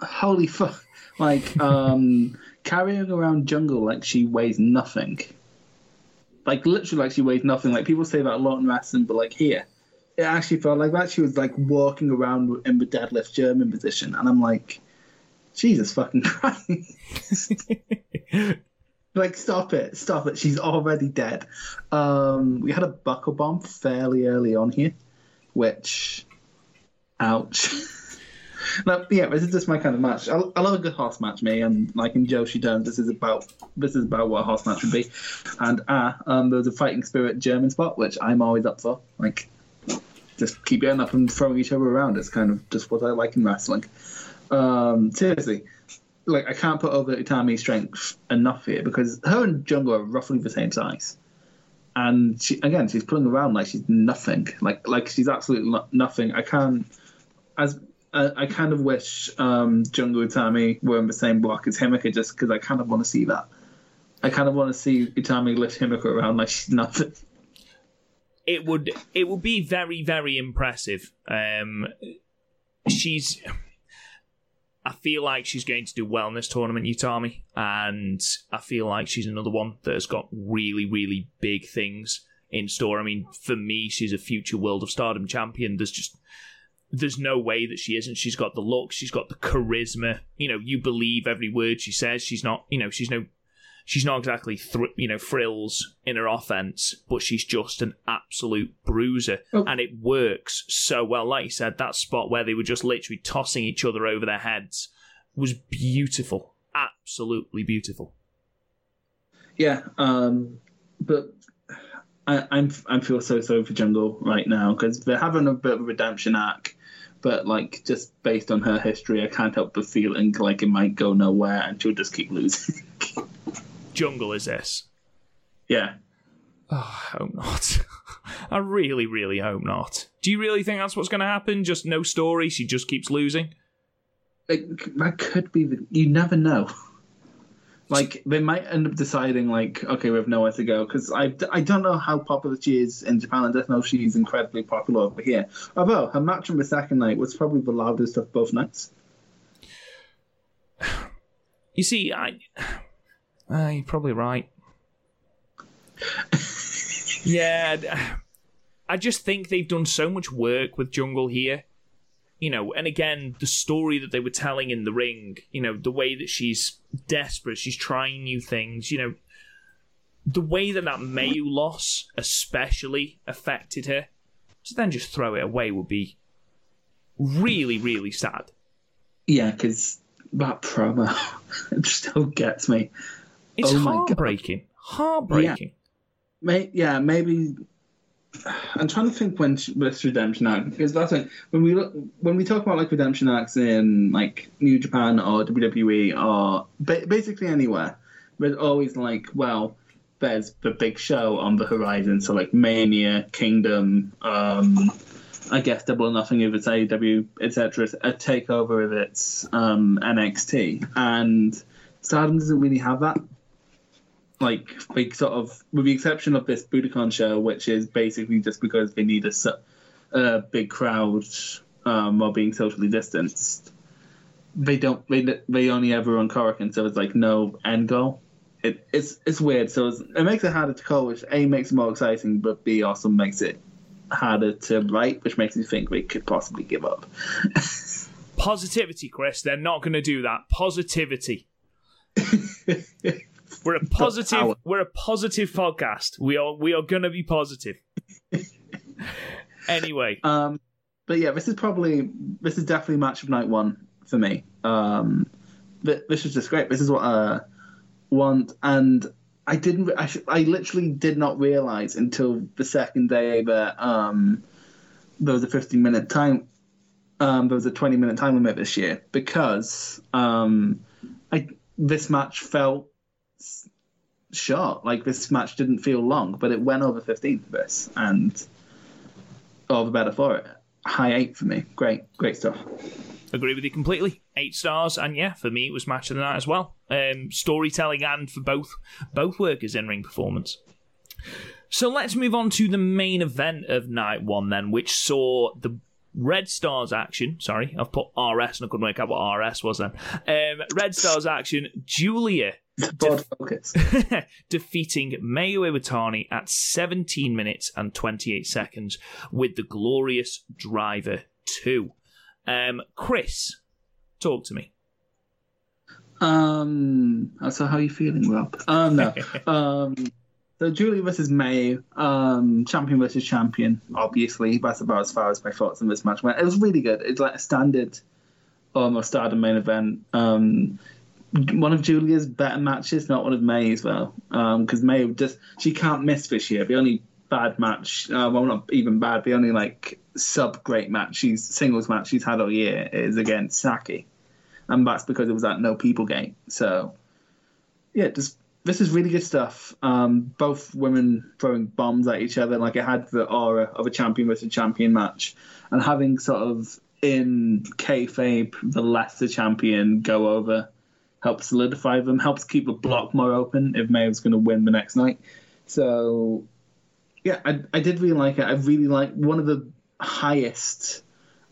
Holy fuck. Like, um, carrying around Jungle like she weighs nothing. Like, literally like she weighs nothing. Like, people say that a lot in wrestling, but, like, here, it actually felt like that. She was, like, walking around in the deadlift German position, and I'm like, Jesus fucking Christ. Like, stop it. Stop it. She's already dead. Um, we had a buckle bomb fairly early on here, which... Ouch. No, yeah, this is just my kind of match. I, I love a good horse match, me, and like in Joshi Dome, this is about this is about what a horse match would be. And ah, uh, um, there was a fighting spirit German spot, which I'm always up for. Like, just keep going up and throwing each other around. It's kind of just what I like in wrestling. Um, seriously, like I can't put over Utami's strength enough here because her and Jungle are roughly the same size, and she, again, she's pulling around like she's nothing. Like like she's absolutely nothing. I can't as I kind of wish um, Jungle Utami were in the same block as Himeka just because I kind of want to see that. I kind of want to see Utami lift Himeka around like she's nothing. It would it would be very, very impressive. Um, she's... I feel like she's going to do well in this tournament, Utami, and I feel like she's another one that has got really, really big things in store. I mean, for me, she's a future World of Stardom champion. There's just... There's no way that she isn't. She's got the look. She's got the charisma. You know, you believe every word she says. She's not, you know, she's no, she's not exactly, thr- you know, frills in her offense, but she's just an absolute bruiser, oh. and it works so well. Like you said, that spot where they were just literally tossing each other over their heads was beautiful, absolutely beautiful. Yeah, um, but. I, I'm I feel so sorry for Jungle right now because they're having a bit of a redemption arc, but like just based on her history, I can't help but feeling like it might go nowhere and she'll just keep losing. Jungle is this? Yeah. Oh, I hope not. I really, really hope not. Do you really think that's what's going to happen? Just no story. She just keeps losing. It, that could be. The, you never know. Like, they might end up deciding, like, okay, we have nowhere to go. Because I, I don't know how popular she is in Japan. I don't know if she's incredibly popular over here. Although, her match on the second night was probably the loudest of both nights. You see, I... Uh, you're probably right. Yeah. I just think they've done so much work with Jungle here. You know, and again, the story that they were telling in the ring, you know, the way that she's desperate, she's trying new things, you know, the way that that Mayu loss especially affected her, so then just throw it away would be really, really sad. Yeah, because that promo it still gets me. It's oh heartbreaking. Heartbreaking. Yeah. yeah, maybe... I'm trying to think when she, this redemption arc because that's like when we look, when we talk about like redemption arcs in like New Japan or W W E or ba- basically anywhere, there's always like, well, there's the big show on the horizon, so like Mania, Kingdom, um, I guess Double or Nothing if it's A E W, et cetera, a takeover if it's um, N X T, and Stardom doesn't really have that. Like, like, sort of, with the exception of this Budokan show, which is basically just because they need a, a big crowd um, while being socially distanced. They don't. They they only ever run Korakuen, so it's like no end goal. It it's it's weird. So it's, it makes it harder to call, which A makes it more exciting, but B also makes it harder to write, which makes me think they could possibly give up. Positivity, Chris. They're not going to do that. Positivity. We're a positive. We're a positive podcast. We are. We are going to be positive. Anyway, um, but yeah, this is probably this is definitely match of night one for me. Um, but this is just great. This is what I want, and I didn't. I, sh- I literally did not realize until the second day that um, there was a fifteen minute time. Um, there was a twenty minute time limit this year because um, I this match felt. Short, like this match didn't feel long, but it went over fifteen for this, and all the better for it. High eight for me. Great, great stuff. Agree with you completely. Eight stars, and yeah, for me it was match of the night as well. Um, storytelling and for both both workers in ring performance. So let's move on to the main event of night one then, which saw the Red Stars action. Sorry, I've put R S and I couldn't work out what R S was then. Um, Red Stars action. Julia de- defeating Mayu Iwatani at seventeen minutes and twenty-eight seconds with the glorious driver two. Um, Chris, talk to me. Um, so how are you feeling, Rob? Um, no. um, so Julia versus Mayu, um, champion versus champion, obviously. That's about as far as my thoughts on this match went. It was really good. It's like a standard almost Stardom main event. Um, one of Julia's better matches, not one of Mayu's, though. Um, because Mayu just, she can't miss this year. The only bad match, uh, well, not even bad, the only, like, sub-great match, she's singles match she's had all year is against Saki. And that's because it was that no people game. So, yeah, just, this is really good stuff. Um, both women throwing bombs at each other. Like, it had the aura of a champion versus champion match. And having sort of, in kayfabe, the less the champion go over helps solidify them, helps keep the block more open if Mayu's going to win the next night. So, yeah, I, I did really like it. I really like one of the highest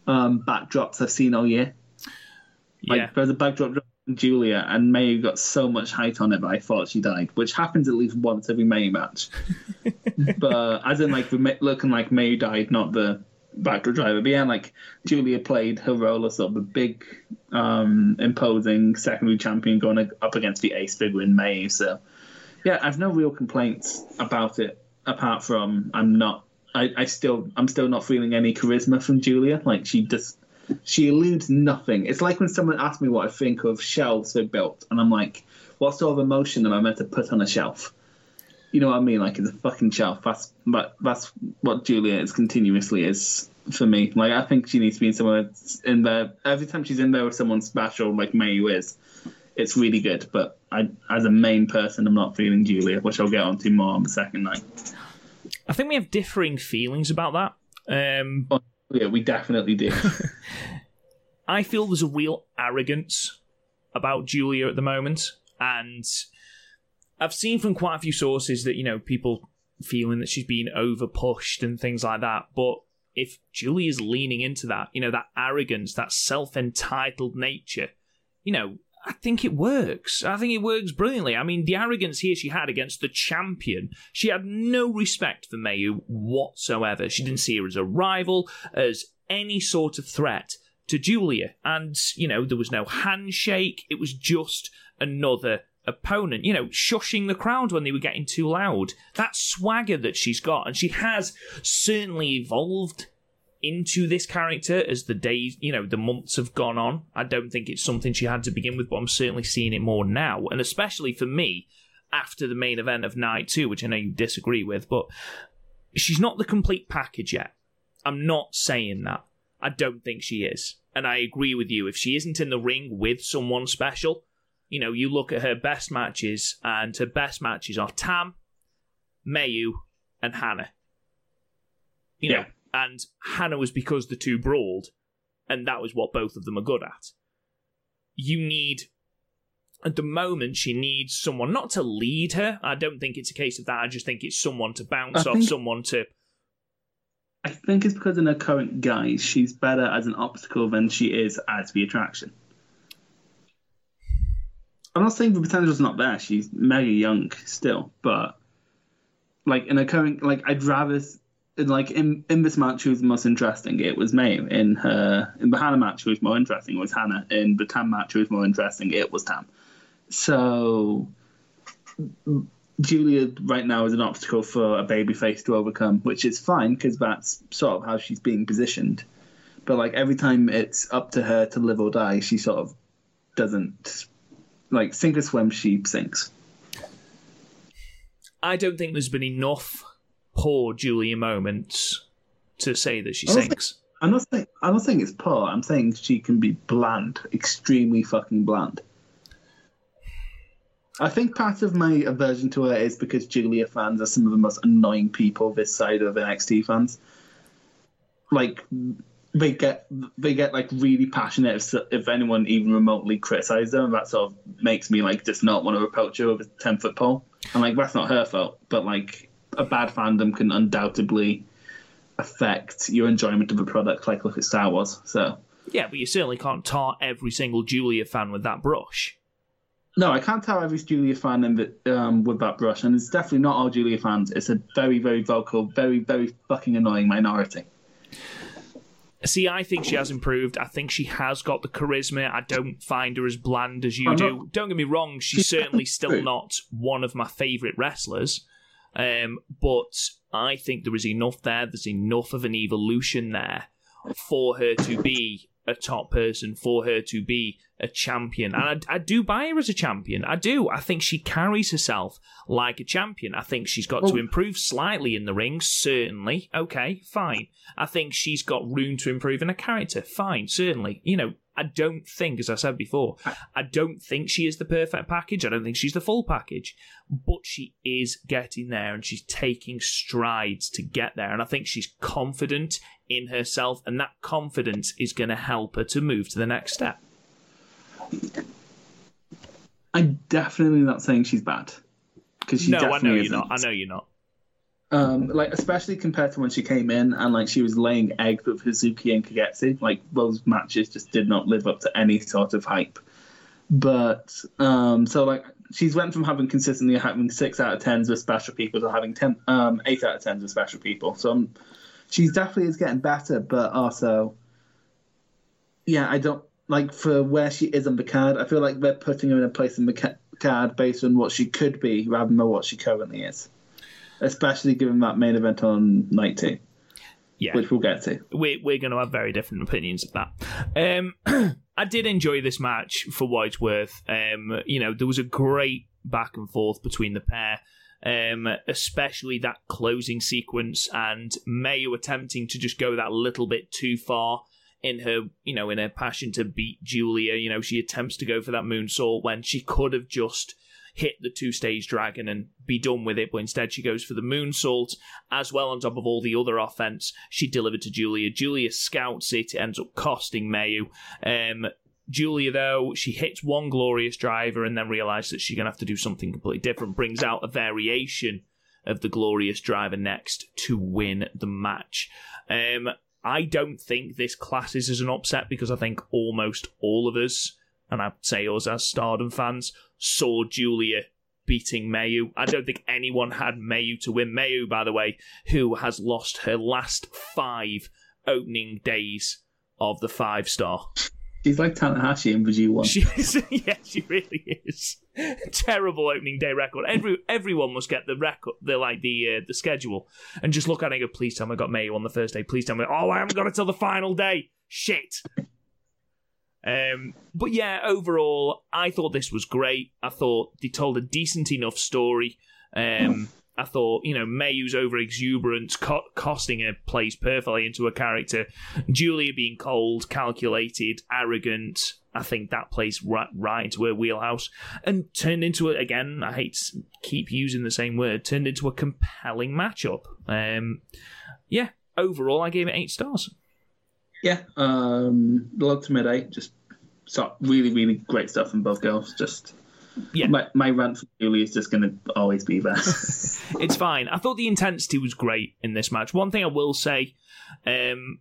um, backdrops I've seen all year. Like, yeah. There's a backdrop from Julia, and Mayu got so much height on it that I thought she died, which happens at least once every Mayu match. But as in, like, looking like Mayu died, not the backdrop driver. But yeah, like, Julia played her role as sort of a big, um, imposing secondary champion going up against the ace figure in Mayu. So, yeah, I've no real complaints about it, apart from I'm not. I, I still, I'm still not feeling any charisma from Julia. Like, she just, she eludes nothing. It's like when someone asks me what I think of shelves they built, and I'm like, what sort of emotion am I meant to put on a shelf? You know what I mean? Like, it's a fucking shelf. That's, but that's what Julia is continuously is for me. Like, I think she needs to be somewhere in there. Every time she's in there with someone special, like Mayu is, it's really good. But I, as a main person, I'm not feeling Julia, which I'll get onto more on the second night. I think we have differing feelings about that. Um, oh, yeah, we definitely do. I feel there's a real arrogance about Julia at the moment. And I've seen from quite a few sources that, you know, people feeling that she's being over-pushed and things like that. But if Julia's leaning into that, you know, that arrogance, that self-entitled nature, you know, I think it works. I think it works brilliantly. I mean, the arrogance here she had against the champion. She had no respect for Mayu whatsoever. She didn't see her as a rival, as any sort of threat to Julia. And, you know, there was no handshake. It was just another opponent. You know, shushing the crowd when they were getting too loud. That swagger that she's got, and she has certainly evolved into this character as the days, you know, the months have gone on. I don't think it's something she had to begin with, but I'm certainly seeing it more now. And especially for me, after the main event of night two, which I know you disagree with, but she's not the complete package yet. I'm not saying that. I don't think she is. And I agree with you. If she isn't in the ring with someone special, you know, you look at her best matches, and her best matches are Tam, Mayu, and Hina. You know, yeah. And Hina was because the two brawled, and that was what both of them are good at. You need, at the moment, she needs someone not to lead her. I don't think it's a case of that. I just think it's someone to bounce I off, think, someone to... I think it's because in her current guise, she's better as an obstacle than she is as the attraction. I'm not saying the potential's not there. She's mega young still, but like in her current... like I'd rather... Like in, in this match, who was the most interesting? It was Mayu. In her in the Hina match, who was more interesting? It was Hina. In the Tam match, who was more interesting? It was Tam. So Julia right now is an obstacle for a babyface to overcome, which is fine because that's sort of how she's being positioned. But like every time it's up to her to live or die, she sort of doesn't like sink or swim. She sinks. I don't think there's been enough poor Julia moments to say that she sinks. I'm not saying I'm not saying it's poor. I'm saying she can be bland, extremely fucking bland. I think part of my aversion to her is because Julia fans are some of the most annoying people this side of N X T fans. Like they get they get like really passionate if, if anyone even remotely criticizes them. That sort of makes me like just not want to approach her with a ten foot pole. And like that's not her fault, but like a bad fandom can undoubtedly affect your enjoyment of a product. Like look at Star Wars. So yeah, but you certainly can't tar every single Julia fan with that brush. No, I can't tar every Julia fan in the, um, with that brush, and it's definitely not all Julia fans. It's a very, very vocal, very, very fucking annoying minority. See, I think she has improved. I think she has got the charisma. I don't find her as bland as you I'm do. Not... Don't get me wrong, she's certainly still not one of my favourite wrestlers. Um, but I think there is enough there. There's enough of an evolution there for her to be a top person, for her to be a champion. And I, I do buy her as a champion. I do. I think she carries herself like a champion. I think she's got well, to improve slightly in the ring, certainly. Okay, fine. I think she's got room to improve in her character. Fine, certainly. You know, I don't think, as I said before, I don't think she is the perfect package. I don't think she's the full package. But she is getting there, and she's taking strides to get there. And I think she's confident in herself, and that confidence is going to help her to move to the next step. I'm definitely not saying she's bad, because she no, definitely I know isn't. You're not. I know you're not. Um, like especially compared to when she came in and like she was laying eggs with Hazuki and Kagetsu. Like those matches just did not live up to any sort of hype. But um, so like she's went from having consistently having six out of tens with special people to having ten, um, eight out of tens with special people. So um, she's definitely is getting better, but also, yeah, I don't. Like, for where she is on the card, I feel like they're putting her in a place in the card based on what she could be rather than what she currently is. Especially given that main event on night two. Yeah. Which we'll get to. We're, we're going to have very different opinions of that. Um, I did enjoy this match for what it's worth. Um, you know, there was a great back and forth between the pair. Um, especially that closing sequence and Mayu attempting to just go that little bit too far in her, you know, in her passion to beat Julia. You know, she attempts to go for that moonsault when she could have just hit the two-stage dragon and be done with it, but instead she goes for the moonsault, as well on top of all the other offense she delivered to Julia. Julia scouts it, it ends up costing Mayu. Um, Julia, though, she hits one glorious driver and then realizes that she's going to have to do something completely different, brings out a variation of the glorious driver next to win the match. Um... I don't think this classes as an upset, because I think almost all of us, and I'd say us as Stardom fans, saw Julia beating Mayu. I don't think anyone had Mayu to win. Mayu, by the way, who has lost her last five opening days of the five star. She's like Tanahashi in the G one. She is, yeah, she really is. Terrible opening day record. Every everyone must get the record, the like the uh, the schedule, and just look at it and go, please tell me I got Mayu on the first day. Please tell me. Oh, I haven't got it till the final day. Shit. Um, but yeah, overall, I thought this was great. I thought they told a decent enough story. Um, I thought, you know, Mayu's over exuberance co- costing her plays perfectly into her character. Julia being cold, calculated, arrogant. I think that plays right, right into her wheelhouse. And turned into, a, again, I hate to keep using the same word, turned into a compelling matchup. Um, yeah, overall, I gave it eight stars. Yeah, um, low to mid eight. Just really, really great stuff from both girls. Just... Yeah. My, my rant for Julia is just going to always be there. It's fine. I thought the intensity was great in this match. One thing I will say, um,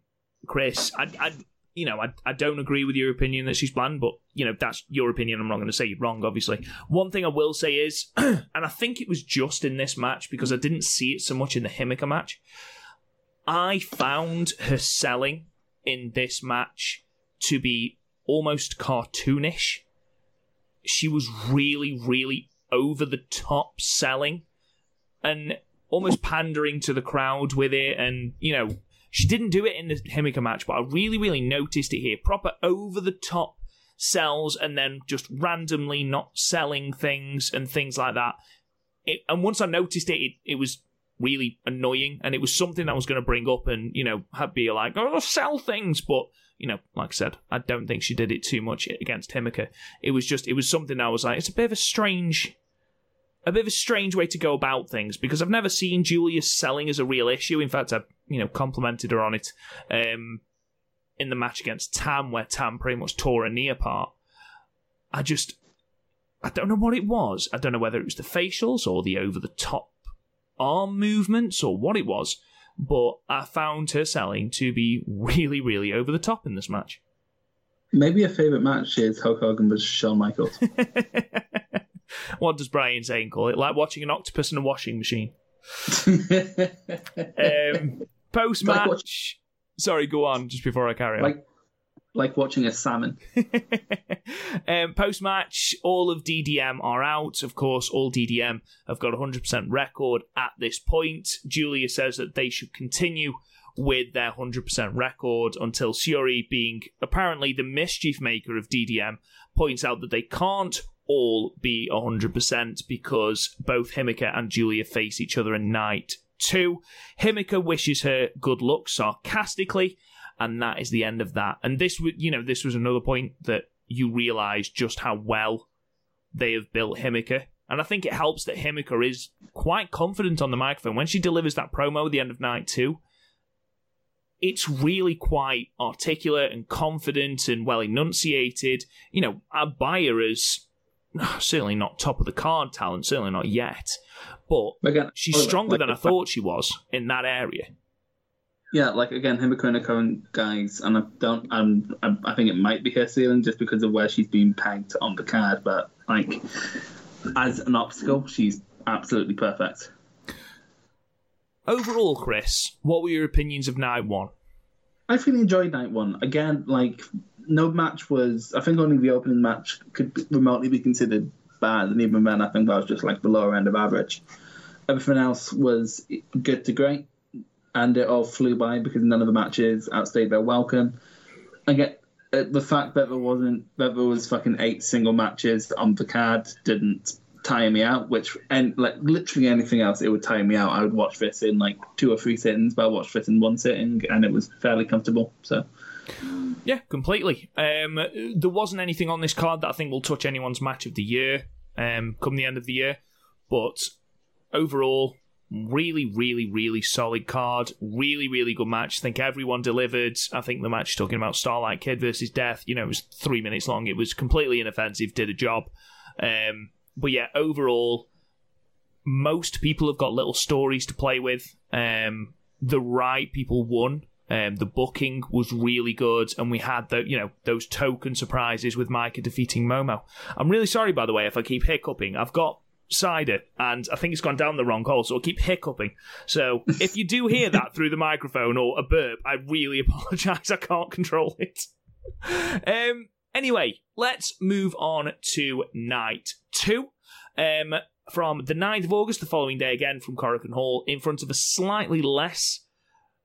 Chris, I, I, you know, I, I don't agree with your opinion that she's bland, but you know that's your opinion. I'm not going to say you're wrong, obviously. One thing I will say is, and I think it was just in this match because I didn't see it so much in the Himeka match, I found her selling in this match to be almost cartoonish. She was really, really over the top selling and almost pandering to the crowd with it. And, you know, she didn't do it in the Himeka match, but I really, really noticed it here. Proper over the top sells and then just randomly not selling things and things like that. It, and once I noticed it, it, it was really annoying. And it was something that I was going to bring up and, you know, be like, oh, I'll sell things, but... You know, like I said, I don't think she did it too much against Himeka. It was just, it was something I was like, it's a bit of a strange, a bit of a strange way to go about things, because I've never seen Julia selling as a real issue. In fact, I, you know, complimented her on it. Um, in the match against Tam, where Tam pretty much tore a knee apart. I just, I don't know what it was. I don't know whether it was the facials or the over-the-top arm movements or what it was, but I found her selling to be really, really over-the-top in this match. Maybe your favourite match is Hulk Hogan versus Shawn Michaels. What does Brian Zane call it? Like watching an octopus in a washing machine. um, post-match... Like watch- Sorry, go on, just before I carry on. Like, like watching a salmon. um, post-match, all of D D M are out. Of course, all D D M have got a one hundred percent record at this point. Julia says that they should continue with their one hundred percent record until Syuri, being apparently the mischief maker of D D M, points out that they can't all be one hundred percent because both Himeka and Julia face each other in night two. Himeka wishes her good luck sarcastically, and that is the end of that. And this was, you know, this was another point that you realise just how well they have built Himeka. And I think it helps that Himeka is quite confident on the microphone. When she delivers that promo at the end of night two, it's really quite articulate and confident and well enunciated. You know, I buy her as certainly not top of the card talent, certainly not yet. But again, she's stronger like, than I thought she was in that area. Yeah, like again, Himeka and her current guys, and I don't, I'm, I think it might be her ceiling just because of where she's been pegged on the card. But like, as an obstacle, she's absolutely perfect. Overall, Chris, what were your opinions of night one? I really enjoyed night one. Again, like no match was. I think only the opening match could be, remotely be considered bad, and even then I think that was just like the lower end of average. Everything else was good to great, and it all flew by because none of the matches outstayed their welcome. I get uh, the fact that there wasn't that there was fucking eight single matches on the card didn't tire me out, which and like literally anything else it would tire me out. I would watch this in like two or three sittings, but I watched this in one sitting and it was fairly comfortable. So yeah, completely. Um, there wasn't anything on this card that I think will touch anyone's match of the year um, come the end of the year. But overall, really, really, really solid card. Really, really good match. I think everyone delivered. I think the match talking about Starlight Kid versus Death, you know, it was three minutes long. It was completely inoffensive, did a job. Um, but yeah, overall, most people have got little stories to play with. Um, the right people won. Um, the booking was really good, and we had the, you know, those token surprises with Maika defeating Momo. I'm really sorry, by the way, if I keep hiccuping. I've got cider, and I think it's gone down the wrong hole, so I'll keep hiccuping. So if you do hear that through the microphone or a burp, I really apologise. I can't control it. Um, anyway, let's move on to night two. Um, from the ninth of August, the following day again from Korakuen Hall, in front of a slightly less...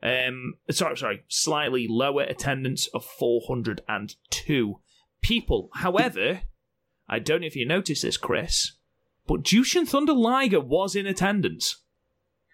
Um, sorry, sorry, slightly lower attendance of four hundred two people. However, I don't know if you noticed this, Chris, but Jushin Thunder Liger was in attendance.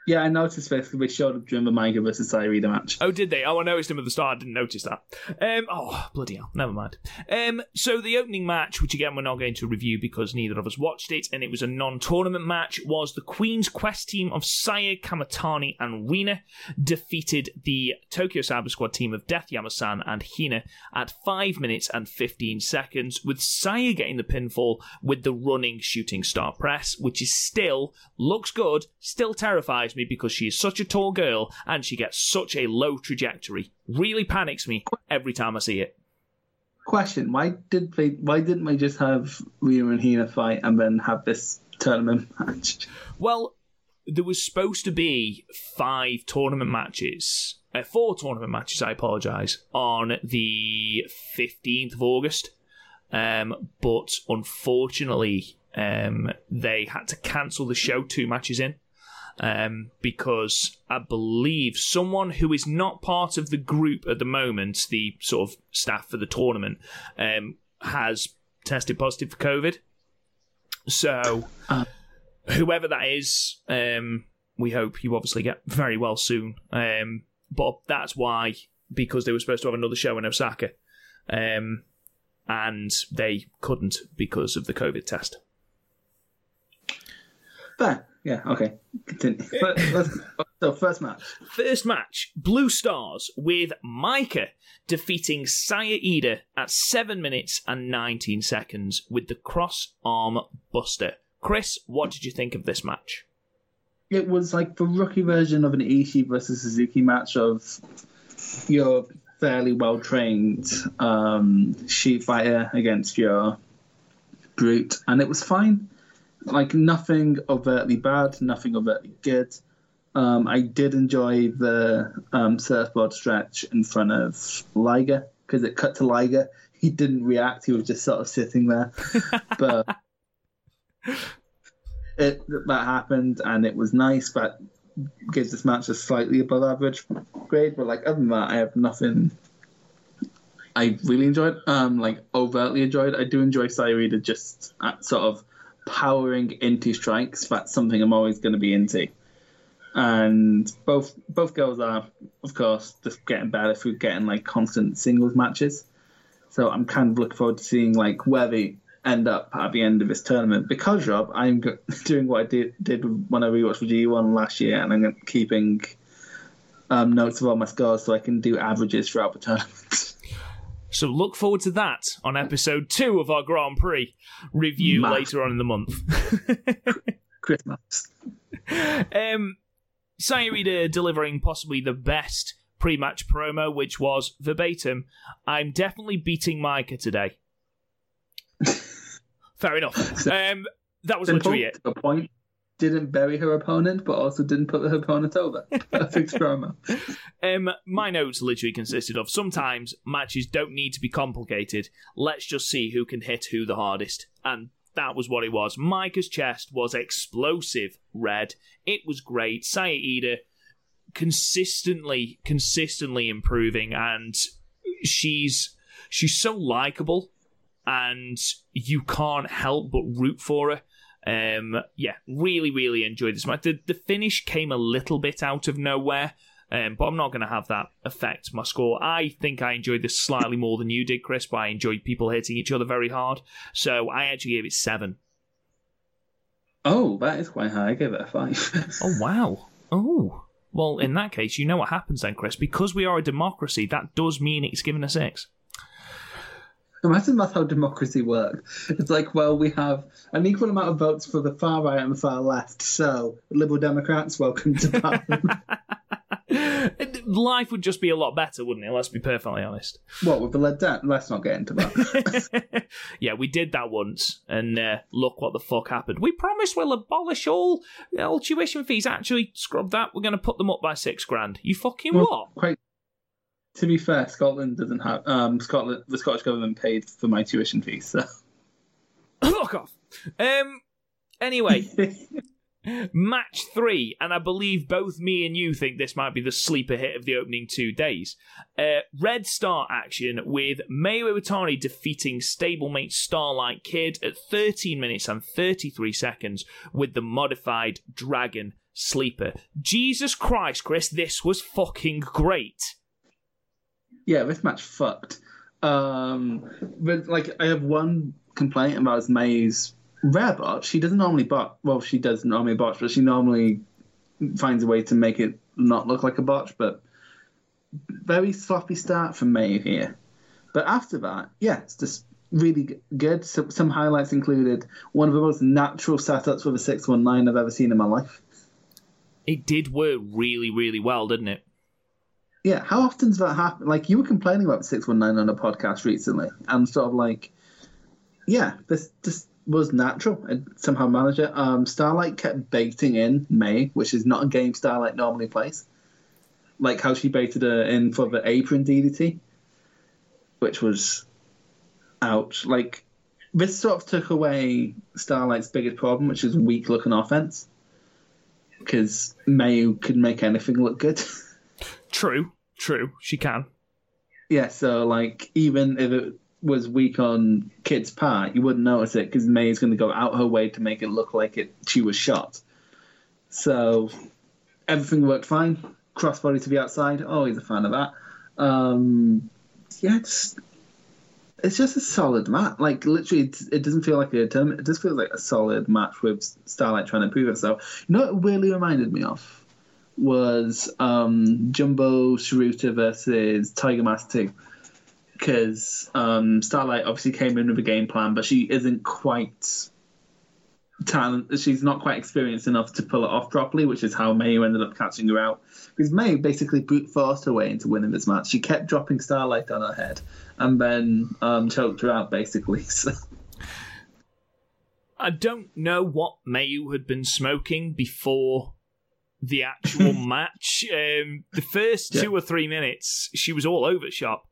Yeah, I noticed this because we showed up during the Maika versus Saya Iida match. Oh, did they? Oh, I noticed him at the start. I didn't notice that. Um, oh, bloody hell. Never mind. Um, so the opening match, which again we're not going to review because neither of us watched it, and it was a non-tournament match, was the Queen's Quest team of Saya, Kamitani and Rina defeated the Tokyo Cyber Squad team of Death Yamasan and Hina at five minutes and fifteen seconds, with Saya getting the pinfall with the running shooting star press, which is still, looks good, still terrifies me because she is such a tall girl and she gets such a low trajectory. Really panics me every time I see it. Question: Why did we, why didn't we just have Rina and Hina fight and then have this tournament match? Well, there was supposed to be five tournament matches, uh, four tournament matches. I apologise, on the fifteenth of August, um, but unfortunately, um, they had to cancel the show two matches in. Um, because I believe someone who is not part of the group at the moment, the sort of staff for the tournament, um, has tested positive for COVID. So whoever that is, um, we hope you obviously get very well soon. Um, but that's why, because they were supposed to have another show in Osaka, um, and they couldn't because of the COVID test. But... Yeah, okay. Continue. Let's, So first match. First match, Blue Stars with Maika defeating Saya Iida at seven minutes and nineteen seconds with the cross-arm buster. Chris, what did you think of this match? It was like the rookie version of an Ishii versus Suzuki match of your fairly well-trained um, shoot fighter against your brute, and it was fine. Like, nothing overtly bad, nothing overtly good. Um, I did enjoy the um, surfboard stretch in front of Liger, because it cut to Liger. He didn't react. He was just sort of sitting there. But it, that happened, and it was nice. That gives this match a slightly above average grade. But, like, other than that, I have nothing I really enjoyed, um, like, overtly enjoyed. I do enjoy Saya Iida just at sort of powering into strikes. That's something I'm always going to be into. And both both girls are, of course, just getting better through getting like constant singles matches. So I'm kind of looking forward to seeing like where they end up at the end of this tournament. Because, Rob, I'm doing what I did did when I rewatched the G one last year, and I'm keeping um, notes of all my scores so I can do averages throughout the tournament. So look forward to that on episode two of our Grand Prix review Math. later on in the month. Christmas. Um. Saya Iida delivering possibly the best pre-match promo, which was verbatim, "I'm definitely beating Maika today." Fair enough. So, um, that was literally it. The point didn't bury her opponent, but also didn't put her opponent over. Perfect promo. Um, my notes literally consisted of, sometimes matches don't need to be complicated. Let's just see who can hit who the hardest. And that was what it was. Maika's chest was explosive red. It was great. Saya Iida consistently, consistently improving, and she's she's so likable, and you can't help but root for her. Um, yeah, really, really enjoyed this match. The, the finish came a little bit out of nowhere, um, but I'm not going to have that affect my score. I think I enjoyed this slightly more than you did, Chris, but I enjoyed people hitting each other very hard. So I actually gave it seven. Oh, that is quite high. I gave it a five. Oh, wow. Oh. Well, in that case, you know what happens then, Chris. Because we are a democracy, that does mean it's given a six. Imagine that's how democracy works. It's like, well, we have an equal amount of votes for the far right and the far left, so Liberal Democrats, welcome to Parliament. Life would just be a lot better, wouldn't it? Let's be perfectly honest. What, with the lead down? Let's not get into that. Yeah, we did that once, and uh, look what the fuck happened. We promise we'll abolish all, all tuition fees. Actually, scrub that. We're going to put them up by six grand. You fucking well, what? Quite, to be fair, Scotland doesn't have... Um, Scotland. The Scottish government paid for my tuition fees, so... Fuck off! Um, anyway... Match three, and I believe both me and you think this might be the sleeper hit of the opening two days. Uh, Red Star action with Mayu Iwatani defeating stablemate Starlight Kid at thirteen minutes and thirty-three seconds with the modified Dragon Sleeper. Jesus Christ, Chris, this was fucking great. Yeah, this match fucked. Um, but, like, I have one complaint about Mayu's rare botch. She doesn't normally botch. Well, she does normally botch, but she normally finds a way to make it not look like a botch. But very sloppy start from Mayu here. But after that, yeah, it's just really good. So, some highlights included one of the most natural setups with a six one nine I've ever seen in my life. It did work really, really well, didn't it? Yeah, how often does that happen? Like, you were complaining about the six one nine on a podcast recently, and sort of like, yeah, this just was natural and somehow managed it. Um, Starlight kept baiting in May, which is not a game Starlight normally plays. Like how she baited her in for the apron D D T, which was ouch. Like, this sort of took away Starlight's biggest problem, which is weak looking offense, because May could make anything look good. True, true, she can. Yeah, so like, even if it was weak on Kid's part, you wouldn't notice it because May's going to go out her way to make it look like it she was shot. So everything worked fine. Crossbody to the outside, always a fan of that. Um, yeah, it's, it's just a solid match. Like, literally, it, it doesn't feel like a tournament. It just feels like a solid match with Starlight trying to prove herself. You know what it really reminded me of? was um, Jumbo Shirota versus Tiger Mask two. Because um, Starlight obviously came in with a game plan, but she isn't quite talent. She's not quite experienced enough to pull it off properly, which is how Mayu ended up catching her out. Because Mayu basically brute forced her way into winning this match. She kept dropping Starlight on her head, and then um, choked her out basically. So. I don't know what Mayu had been smoking before the actual match. Um, the first yeah. two or three minutes, she was all over shop.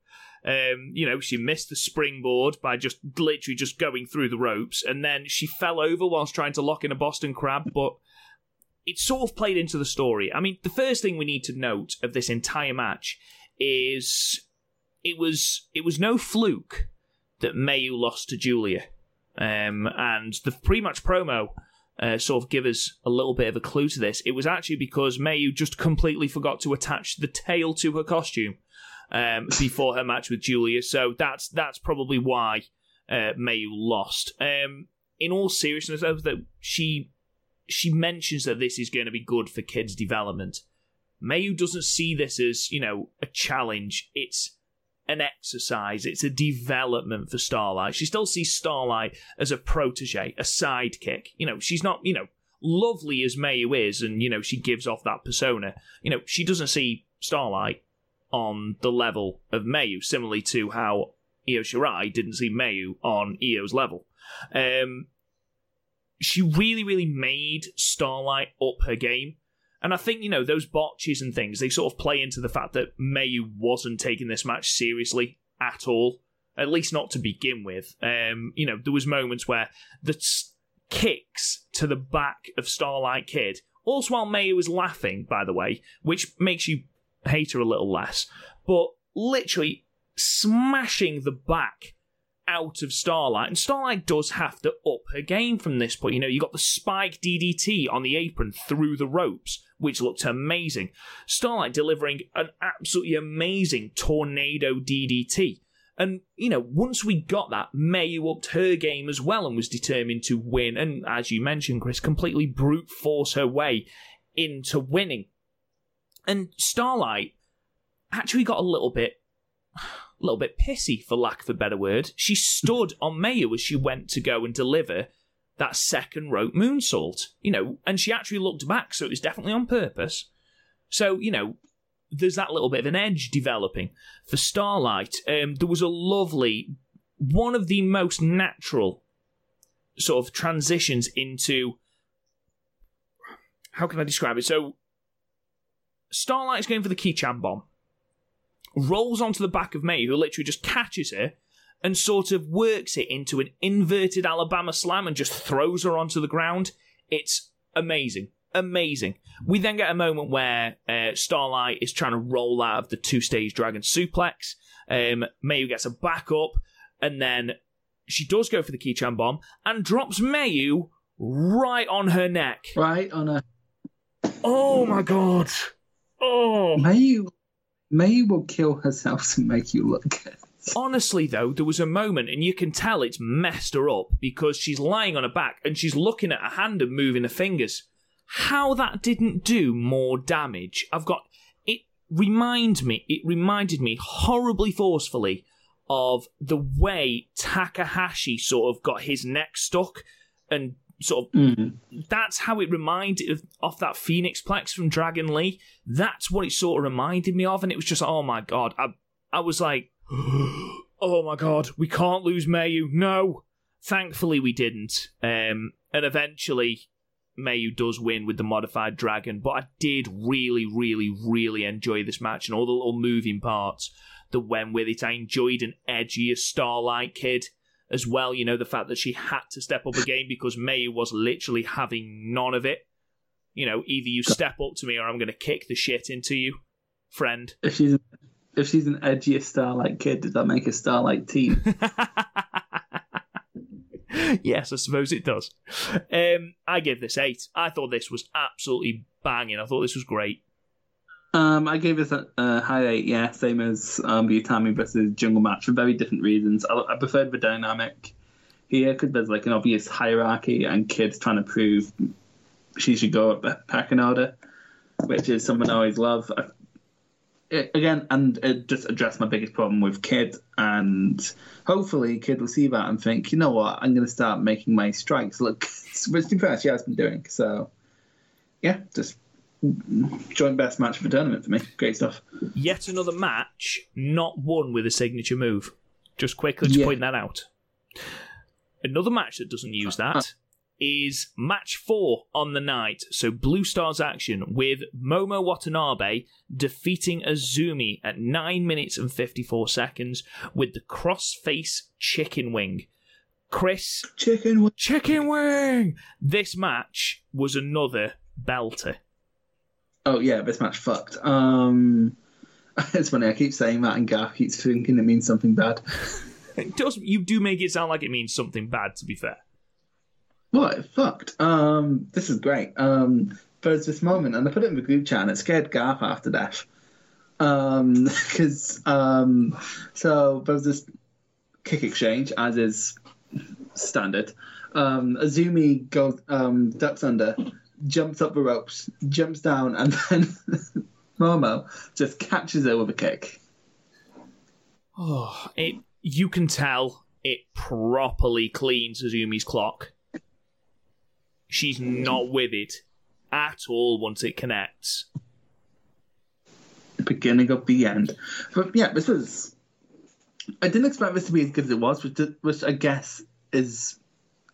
Um, you know, she missed the springboard by just literally just going through the ropes, and then she fell over whilst trying to lock in a Boston Crab, but it sort of played into the story. I mean, the first thing we need to note of this entire match is it was it was no fluke that Mayu lost to Julia. Um, and the pre-match promo uh, sort of give us a little bit of a clue to this. It was actually because Mayu just completely forgot to attach the tail to her costume. Um, before her match with Julia, so that's that's probably why uh, Mayu lost. Um, in all seriousness, that she she mentions that this is going to be good for kids' development. Mayu doesn't see this as, you know, a challenge. It's an exercise. It's a development for Starlight. She still sees Starlight as a protege, a sidekick. You know, she's not, you know, lovely as Mayu is, and you know she gives off that persona. You know, she doesn't see Starlight on the level of Mayu, similarly to how Io Shirai didn't see Mayu on Io's level. Um, she really, really made Starlight up her game. And I think, you know, those botches and things, they sort of play into the fact that Mayu wasn't taking this match seriously at all, at least not to begin with. Um, you know, there was moments where the t- kicks to the back of Starlight Kid, also while Mayu was laughing, by the way, which makes you hate her a little less, but literally smashing the back out of Starlight. And Starlight does have to up her game from this point. You know, you got the spike D D T on the apron through the ropes, which looked amazing. Starlight delivering an absolutely amazing tornado D D T. And, you know, once we got that, Mayu upped her game as well and was determined to win. And as you mentioned, Chris, completely brute force her way into winning. And Starlight actually got a little bit, a little bit pissy, for lack of a better word. She stood on Mayu as she went to go and deliver that second rope moonsault, you know, and she actually looked back, so it was definitely on purpose. So, you know, there's that little bit of an edge developing for Starlight. Um, there was a lovely, one of the most natural sort of transitions into, how can I describe it? So, Starlight's going for the Kichan bomb, rolls onto the back of Mayu, who literally just catches her and sort of works it into an inverted Alabama slam and just throws her onto the ground. It's amazing. Amazing. We then get a moment where uh, Starlight is trying to roll out of the two-stage dragon suplex. Um, Mayu gets a back up, and then she does go for the Kichan bomb and drops Mayu right on her neck. Right on her. Oh, my God. Oh. Mayu, Mayu will kill herself to make you look good. Honestly, though, there was a moment, and you can tell it's messed her up, because she's lying on her back and she's looking at her hand and moving her fingers. How that didn't do more damage, I've got... It, remind me, it reminded me horribly forcefully of the way Takahashi sort of got his neck stuck and... Sort of, mm-hmm. That's how it reminded of, of that Phoenix Plex from Dragon Lee. That's what it sort of reminded me of, and it was just, oh my God. I I was like, oh my God, we can't lose Mayu. No. Thankfully, we didn't. Um, and eventually, Mayu does win with the modified dragon, but I did really, really, really enjoy this match and all the little moving parts that went with it. I enjoyed an edgier Starlight Kid as well, you know, the fact that she had to step up again because Mayu was literally having none of it. You know, either you step up to me or I'm going to kick the shit into you, friend. If she's if she's an edgier Starlight Kid, does that make a Starlight team? Yes, I suppose it does. Um, I give this eight. I thought this was absolutely banging. I thought this was great. Um, I gave this a, a high eight, yeah, same as um, the Utami versus Jungle match for very different reasons. I, I preferred the dynamic here because there's like an obvious hierarchy and kids trying to prove she should go up the pecking order. which is someone I always love. I, it, again, and it just addressed my biggest problem with Kid, and hopefully Kid will see that and think, you know what, I'm going to start making my strikes look, which in fact she has been doing. So, yeah, just joint best match of the tournament for me. Great stuff. Yet another match not won with a signature move. Just quickly to yeah. point that out. Another match that doesn't use that uh, is match four on the night. So Blue Stars action with Momo Watanabe defeating Azumi at nine minutes and fifty-four seconds with the cross-face chicken wing. Chris. Chicken wing. Chicken wing! This match was another belter. Oh, yeah, this match fucked. Um, it's funny, I keep saying that and Gaff keeps thinking it means something bad. It does. You do make it sound like it means something bad, to be fair. What? It fucked. Um, this is great. Um, there's this moment, and I put it in the group chat, and it scared Gaff after death. Because, um, um, so there was this kick exchange, as is standard. Um, Azumi goes, um, ducks under, jumps up the ropes, jumps down, and then Momo just catches her with a kick. Oh, it, you can tell it properly cleans Azumi's clock. She's not with it at all once it connects. The beginning of the end. But yeah, this was... I didn't expect this to be as good as it was, which, which I guess is...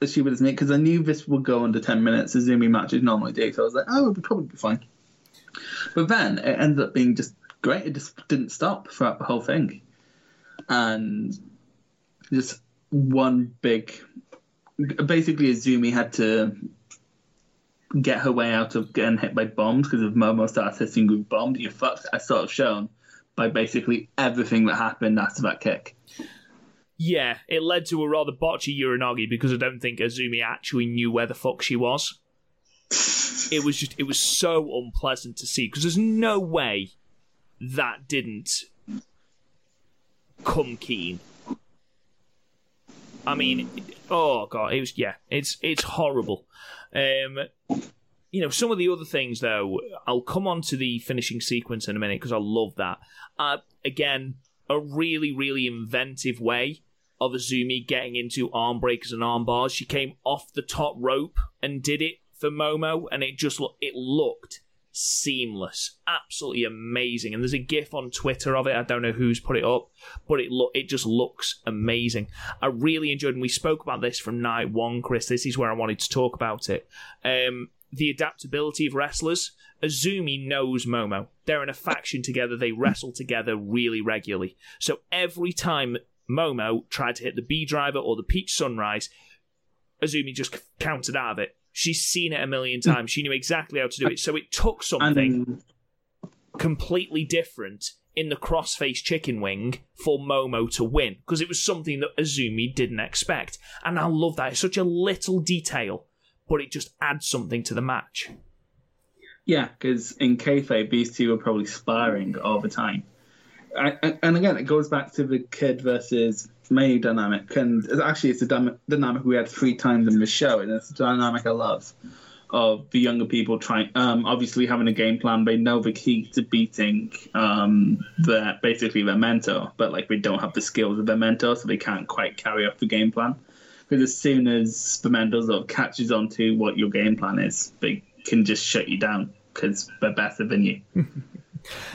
as she would, isn't it? Because I knew this would go under ten minutes. Azumi matches normally do, so I was like, "Oh, it'll be probably be fine." But then it ended up being just great. It just didn't stop throughout the whole thing, and just one big. Basically, Azumi had to get her way out of getting hit by bombs because if Momo starts hitting with bombs, you're fucked. As sort of shown by basically everything that happened after that kick. Yeah, it led to a rather botchy Uranagi because I don't think Azumi actually knew where the fuck she was. It was just, it was so unpleasant to see because there's no way that didn't come keen. I mean, oh god, it was, yeah, it's it's horrible. Um, you know, some of the other things though, I'll come on to the finishing sequence in a minute because I love that. Uh, again, a really, really inventive way of Azumi getting into arm breakers and arm bars. She came off the top rope and did it for Momo, and it just lo- it looked seamless, absolutely amazing. And there's a GIF on Twitter of it. I don't know who's put it up, but it lo- it just looks amazing. I really enjoyed, and we spoke about this from night one, Chris. This is where I wanted to talk about it. Um, the adaptability of wrestlers. Azumi knows Momo. They're in a faction together. They wrestle together really regularly. So every time Momo tried to hit the B driver or the Peach Sunrise, Azumi just countered out of it. She's seen it a million times. She knew exactly how to do it. So it took something um, completely different in the crossface chicken wing for Momo to win because it was something that Azumi didn't expect. And I love that. It's such a little detail, but it just adds something to the match. Yeah, because in kayfabe, these two are probably sparring all the time. I, I, and again, it goes back to the Kid versus Mayu dynamic. And actually, it's a dy- dynamic we had three times in the show, and it's a dynamic I love of the younger people trying, um, obviously having a game plan. They know the key to beating um, their basically their mentor, but like they don't have the skills of their mentor, so they can't quite carry off the game plan. Because as soon as the mentor sort of catches on to what your game plan is, they can just shut you down because they're better than you.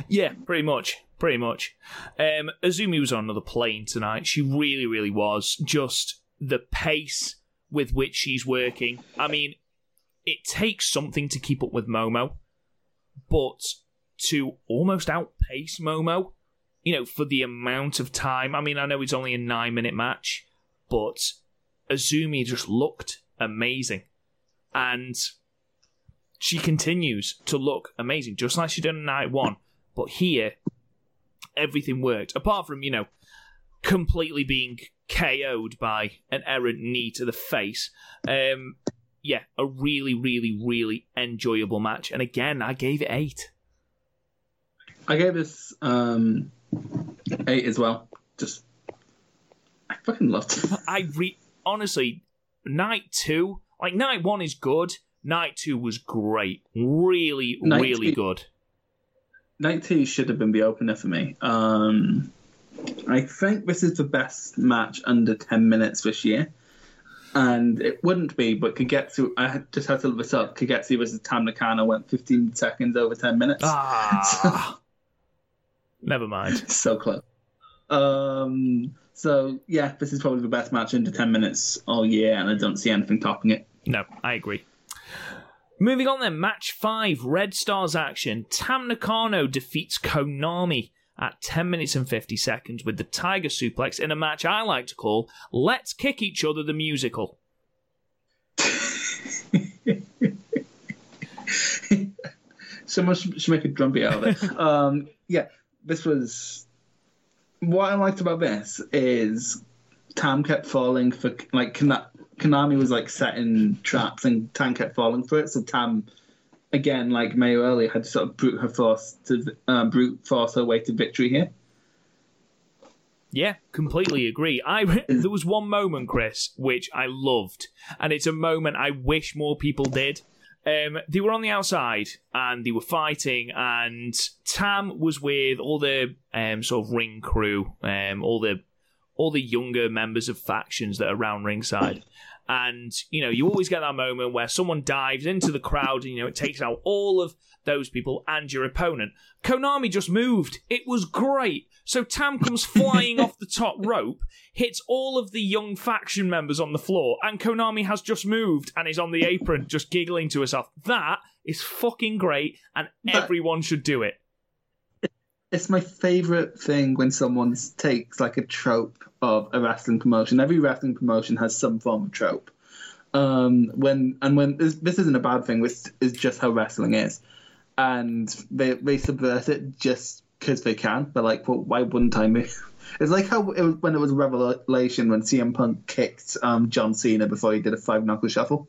Yeah, pretty much. Pretty much. Um, Azumi was on another plane tonight. She really, really was. Just the pace with which she's working. I mean, it takes something to keep up with Momo, but to almost outpace Momo, you know, for the amount of time. I mean, I know it's only a nine-minute match, but Azumi just looked amazing. And she continues to look amazing, just like she did in night one. But here, everything worked. Apart from, you know, completely being K O'd by an errant knee to the face. Um, yeah, a really, really, really enjoyable match. And again, I gave it eight. I gave this um, eight as well. Just, I fucking loved it. I re- Honestly, night two, like night one is good. Night two was great. Really, night really two, good. Night two should have been the opener for me. Um, I think this is the best match under ten minutes this year. And it wouldn't be, but Kagetsu, I just had to look this up, Kagetsu versus Tam Nakano went fifteen seconds over ten minutes. Ah, so, never mind. So close. Um, so, yeah, this is probably the best match under ten minutes all year, and I don't see anything topping it. No, I agree. Moving on then, match five, Red Stars action. Tam Nakano defeats Konami at ten minutes and fifty seconds with the Tiger Suplex in a match I like to call Let's Kick Each Other the Musical. Someone should make a drum beat out of it. um, yeah, this was... What I liked about this is Tam kept falling for... like Kon- Konami was like setting traps and Tam kept falling for it, so Tam... Again, like Mayu earlier, had to sort of brute her force to uh, brute force her way to victory here. Yeah, completely agree. I there was one moment, Chris, which I loved, and it's a moment I wish more people did. Um, they were on the outside and they were fighting, and Tam was with all the um, sort of ring crew, um, all the all the younger members of factions that are around ringside. And, you know, you always get that moment where someone dives into the crowd and, you know, it takes out all of those people and your opponent. Konami just moved. It was great. So Tam comes flying off the top rope, hits all of the young faction members on the floor, and Konami has just moved and is on the apron just giggling to herself. That is fucking great, and but everyone should do it. It's my favourite thing when someone takes, like, a trope of a wrestling promotion. Every wrestling promotion has some form of trope. Um, when and when this, this isn't a bad thing. This is just how wrestling is, and they they subvert it just because they can. They're like, well, why wouldn't I move? It's like how it was, when it was Revelation when C M Punk kicked um, John Cena before he did a five knuckle shuffle.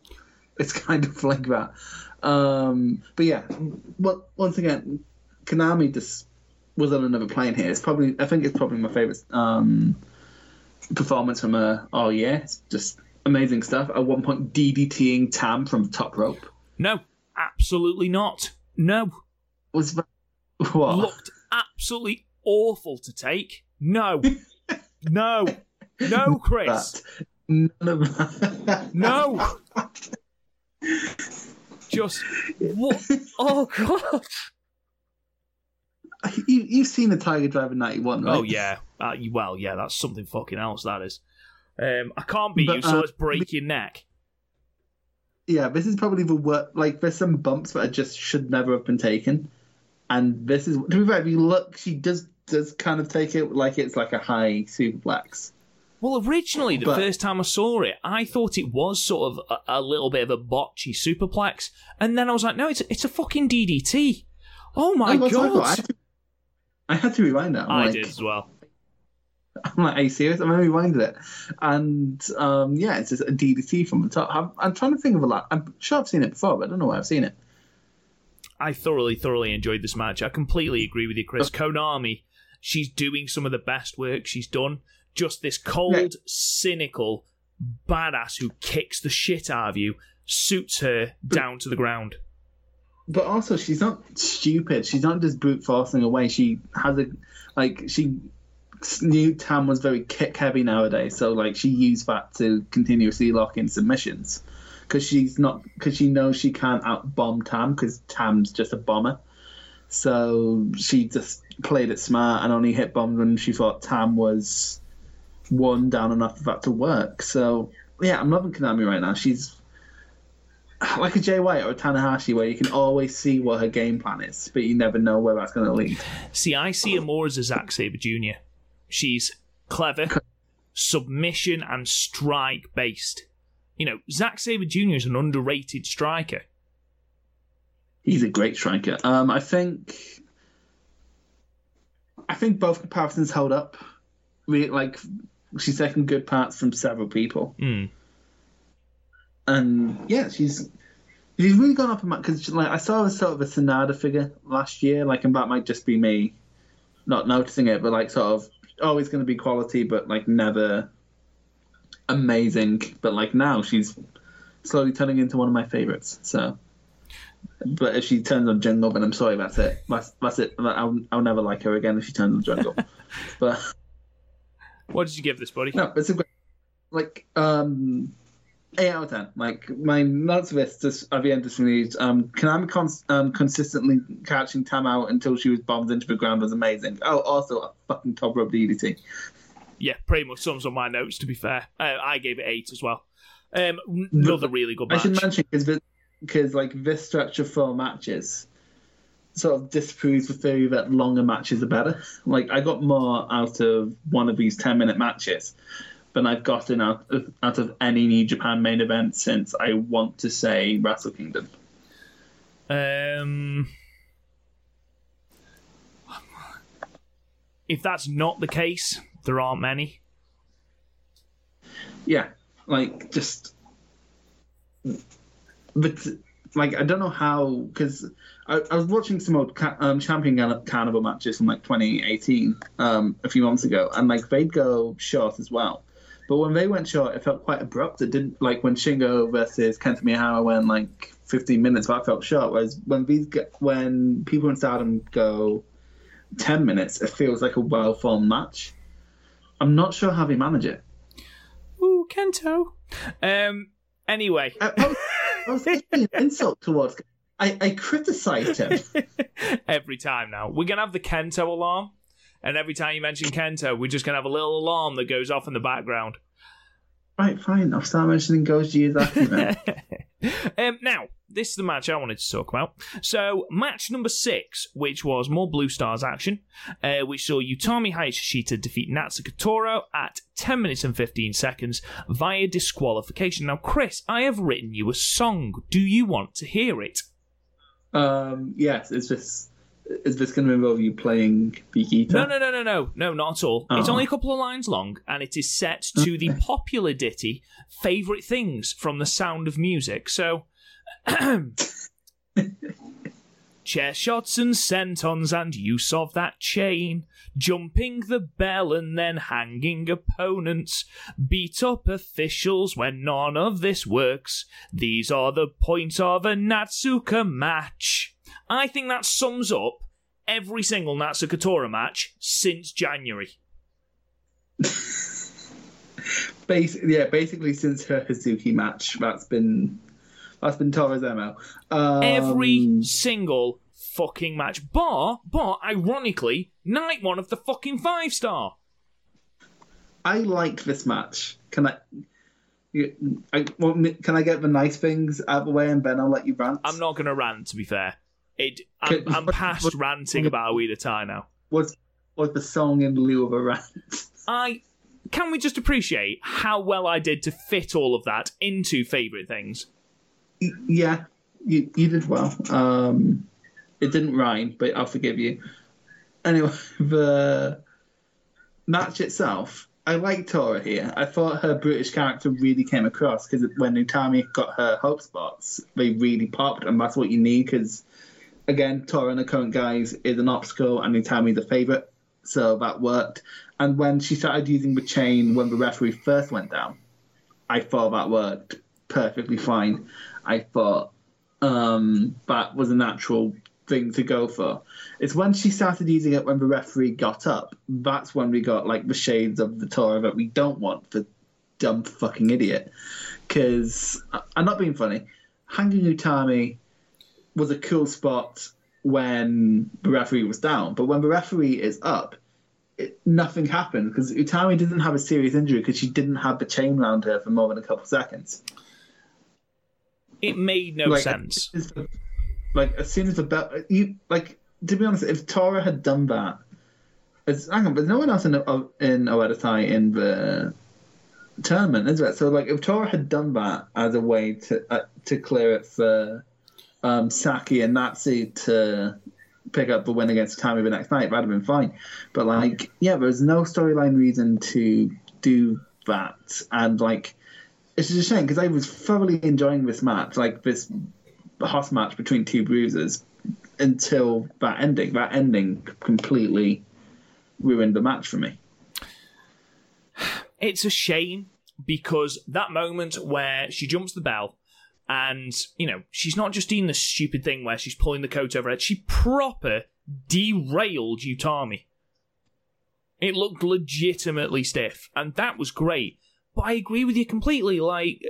It's kind of like that. Um, but yeah, well, once again, Konami just was on another plane here. It's probably I think it's probably my favorite. Um, Performance from her all year. It's just amazing stuff. At one point, DDTing Tam from top rope. No, absolutely not. No. Was that, what? Looked absolutely awful to take. No. No. No, Chris. That, none of that. No. Just, what? Oh, God. You, you've seen the Tiger Driver ninety-one, right? Oh, yeah. Uh, well, yeah, that's something fucking else, that is. Um, I can't beat but, you, so uh, let's break your neck. Yeah, this is probably the worst. Like, there's some bumps that just should never have been taken. And this is... To be fair, if you look, she does does kind of take it like it's like a high superplex. Well, originally, the but, first time I saw it, I thought it was sort of a, a little bit of a botchy superplex. And then I was like, no, it's, it's a fucking D D T. Oh, my God. I had, to, I had to rewind that. I'm I like, did as well. I'm like, are you serious? I'm going to rewind it. And, um, yeah, it's just a D D T from the top. I'm, I'm trying to think of a lot. I'm sure I've seen it before, but I don't know where I've seen it. I thoroughly, thoroughly enjoyed this match. I completely agree with you, Chris. Konami, she's doing some of the best work she's done. Just this cold, yeah. cynical badass who kicks the shit out of you, suits her down to the ground. But also, she's not stupid. She's not just brute forcing away. She has a, like, she knew Tam was very kick heavy nowadays, so like she used that to continuously lock in submissions, because she's not, because she knows she can't out bomb Tam, because Tam's just a bomber. So she just played it smart and only hit bombed when she thought Tam was one down enough for that to work. So yeah, I'm loving Konami right now. She's like a Jay White or a Tanahashi, where you can always see what her game plan is, but you never know where that's going to lead. See, I see her more as a Zack Sabre Junior She's clever, submission and strike based. You know, Zack Sabre Junior is an underrated striker. He's a great striker. Um, I think, I think both comparisons hold up. We, like, she's taken good parts from several people. Mm. And yeah, she's she's really gone up a match, because like I saw a sort of a Sanada figure last year, like, and that might just be me not noticing it, but like sort of always going to be quality, but like never amazing. But like now she's slowly turning into one of my favorites. So, but if she turns on Jungle, then I'm sorry, that's it. That's, that's it. I'll, I'll never like her again if she turns on Jungle. But what did you give this, buddy? No, it's a great, like, um, eight out of ten. Like, my nuts list just at the end of the news. Um, Konami cons- um, consistently catching Tam out until she was bombed into the ground was amazing. Oh, also a fucking top rope D D T. Yeah, pretty much sums up my notes, to be fair. Uh, I gave it eight as well. Um, another really good match. I should mention, because like, this structure for matches sort of disproves the theory that longer matches are better. Like, I got more out of one of these ten-minute matches than I've gotten out of, out of any New Japan main event since, I want to say, Wrestle Kingdom. Um... If that's not the case, there aren't many. Yeah, like, just... But, like, I don't know how... Because I, I was watching some old ca- um, Champion Carnival matches from, like, twenty eighteen, um, a few months ago, and, like, they'd go short as well. But when they went short, it felt quite abrupt. It didn't... Like, when Shingo versus Kento Miyahara went, like, fifteen minutes, that felt short. Whereas when these get, when people in Stardom go ten minutes, it feels like a well-formed match. I'm not sure how they manage it. Ooh, Kento. Um. Anyway, uh, I, was, I was being an insult towards. I, I criticised him every time. Now we're gonna have the Kento alarm, and every time you mention Kento, we're just gonna have a little alarm that goes off in the background. Right, fine. I'll start mentioning Goji's after that. Um. Now this is the match I wanted to talk about. So match number six, which was more Blue Stars action, uh, which saw Utami Hayashishita defeat Natsuko Tora at ten minutes and fifteen seconds via disqualification. Now, Chris, I have written you a song. Do you want to hear it? Um, yes, it's just... Is this going to involve you playing the guitar? No, no, no, no, no, no, not at all. Oh. It's only a couple of lines long, and it is set to okay. the popular ditty "Favorite Things" from The Sound of Music. So, chair shots and sentons and use of that chain, jumping the bell and then hanging opponents, beat up officials when none of this works. These are the points of a Natsuka match. I think that sums up every single Natsuko Tora match since January. basically, yeah, basically since her Hazuki match, that's been that's been Tora's M O. Um... Every single fucking match, bar, bar, ironically, night one of the fucking five star. I like this match. Can I? You, I well, can I get the nice things out of the way and then I'll let you rant? I'm not going to rant, to be fair. It, I'm, I'm past what, ranting what, about Oida Tai now. What's what the song in lieu of a rant? I Can we just appreciate how well I did to fit all of that into favourite things? Y- yeah, you, you did well. Um, it didn't rhyme, but I'll forgive you. Anyway, the match itself... I like Tora here. I thought her British character really came across because when Utami got her hope spots, they really popped, and that's what you need because, again, Tora and the current guys is an obstacle and Utami the favourite, so that worked. And when she started using the chain when the referee first went down, I thought that worked perfectly fine. I thought um, that was a natural thing to go for. It's when she started using it when the referee got up, that's when we got like the shades of the Tora that we don't want, the dumb fucking idiot. Because I'm not being funny, hanging Utami was a cool spot when the referee was down, but when the referee is up, it, nothing happened because Utami didn't have a serious injury because she didn't have the chain around her for more than a couple seconds. It made no like, sense. Like, as soon as the bell... You, like, to be honest, if Tora had done that... It's, hang on, there's no one else in in Oeda Tai in the tournament, is there? So, like, if Tora had done that as a way to uh, to clear it for um, Saki and Natsu to pick up the win against Utami the next night, that would have been fine. But, like, yeah, there's no storyline reason to do that. And, like, it's just a shame, because I was thoroughly enjoying this match. Like, this... The hot match between two bruisers until that ending. That ending completely ruined the match for me. It's a shame because that moment where she jumps the bell And, you know, she's not just doing this stupid thing where she's pulling the coat over her head. She proper derailed Utami. It looked legitimately stiff, and that was great. But I agree with you completely, like,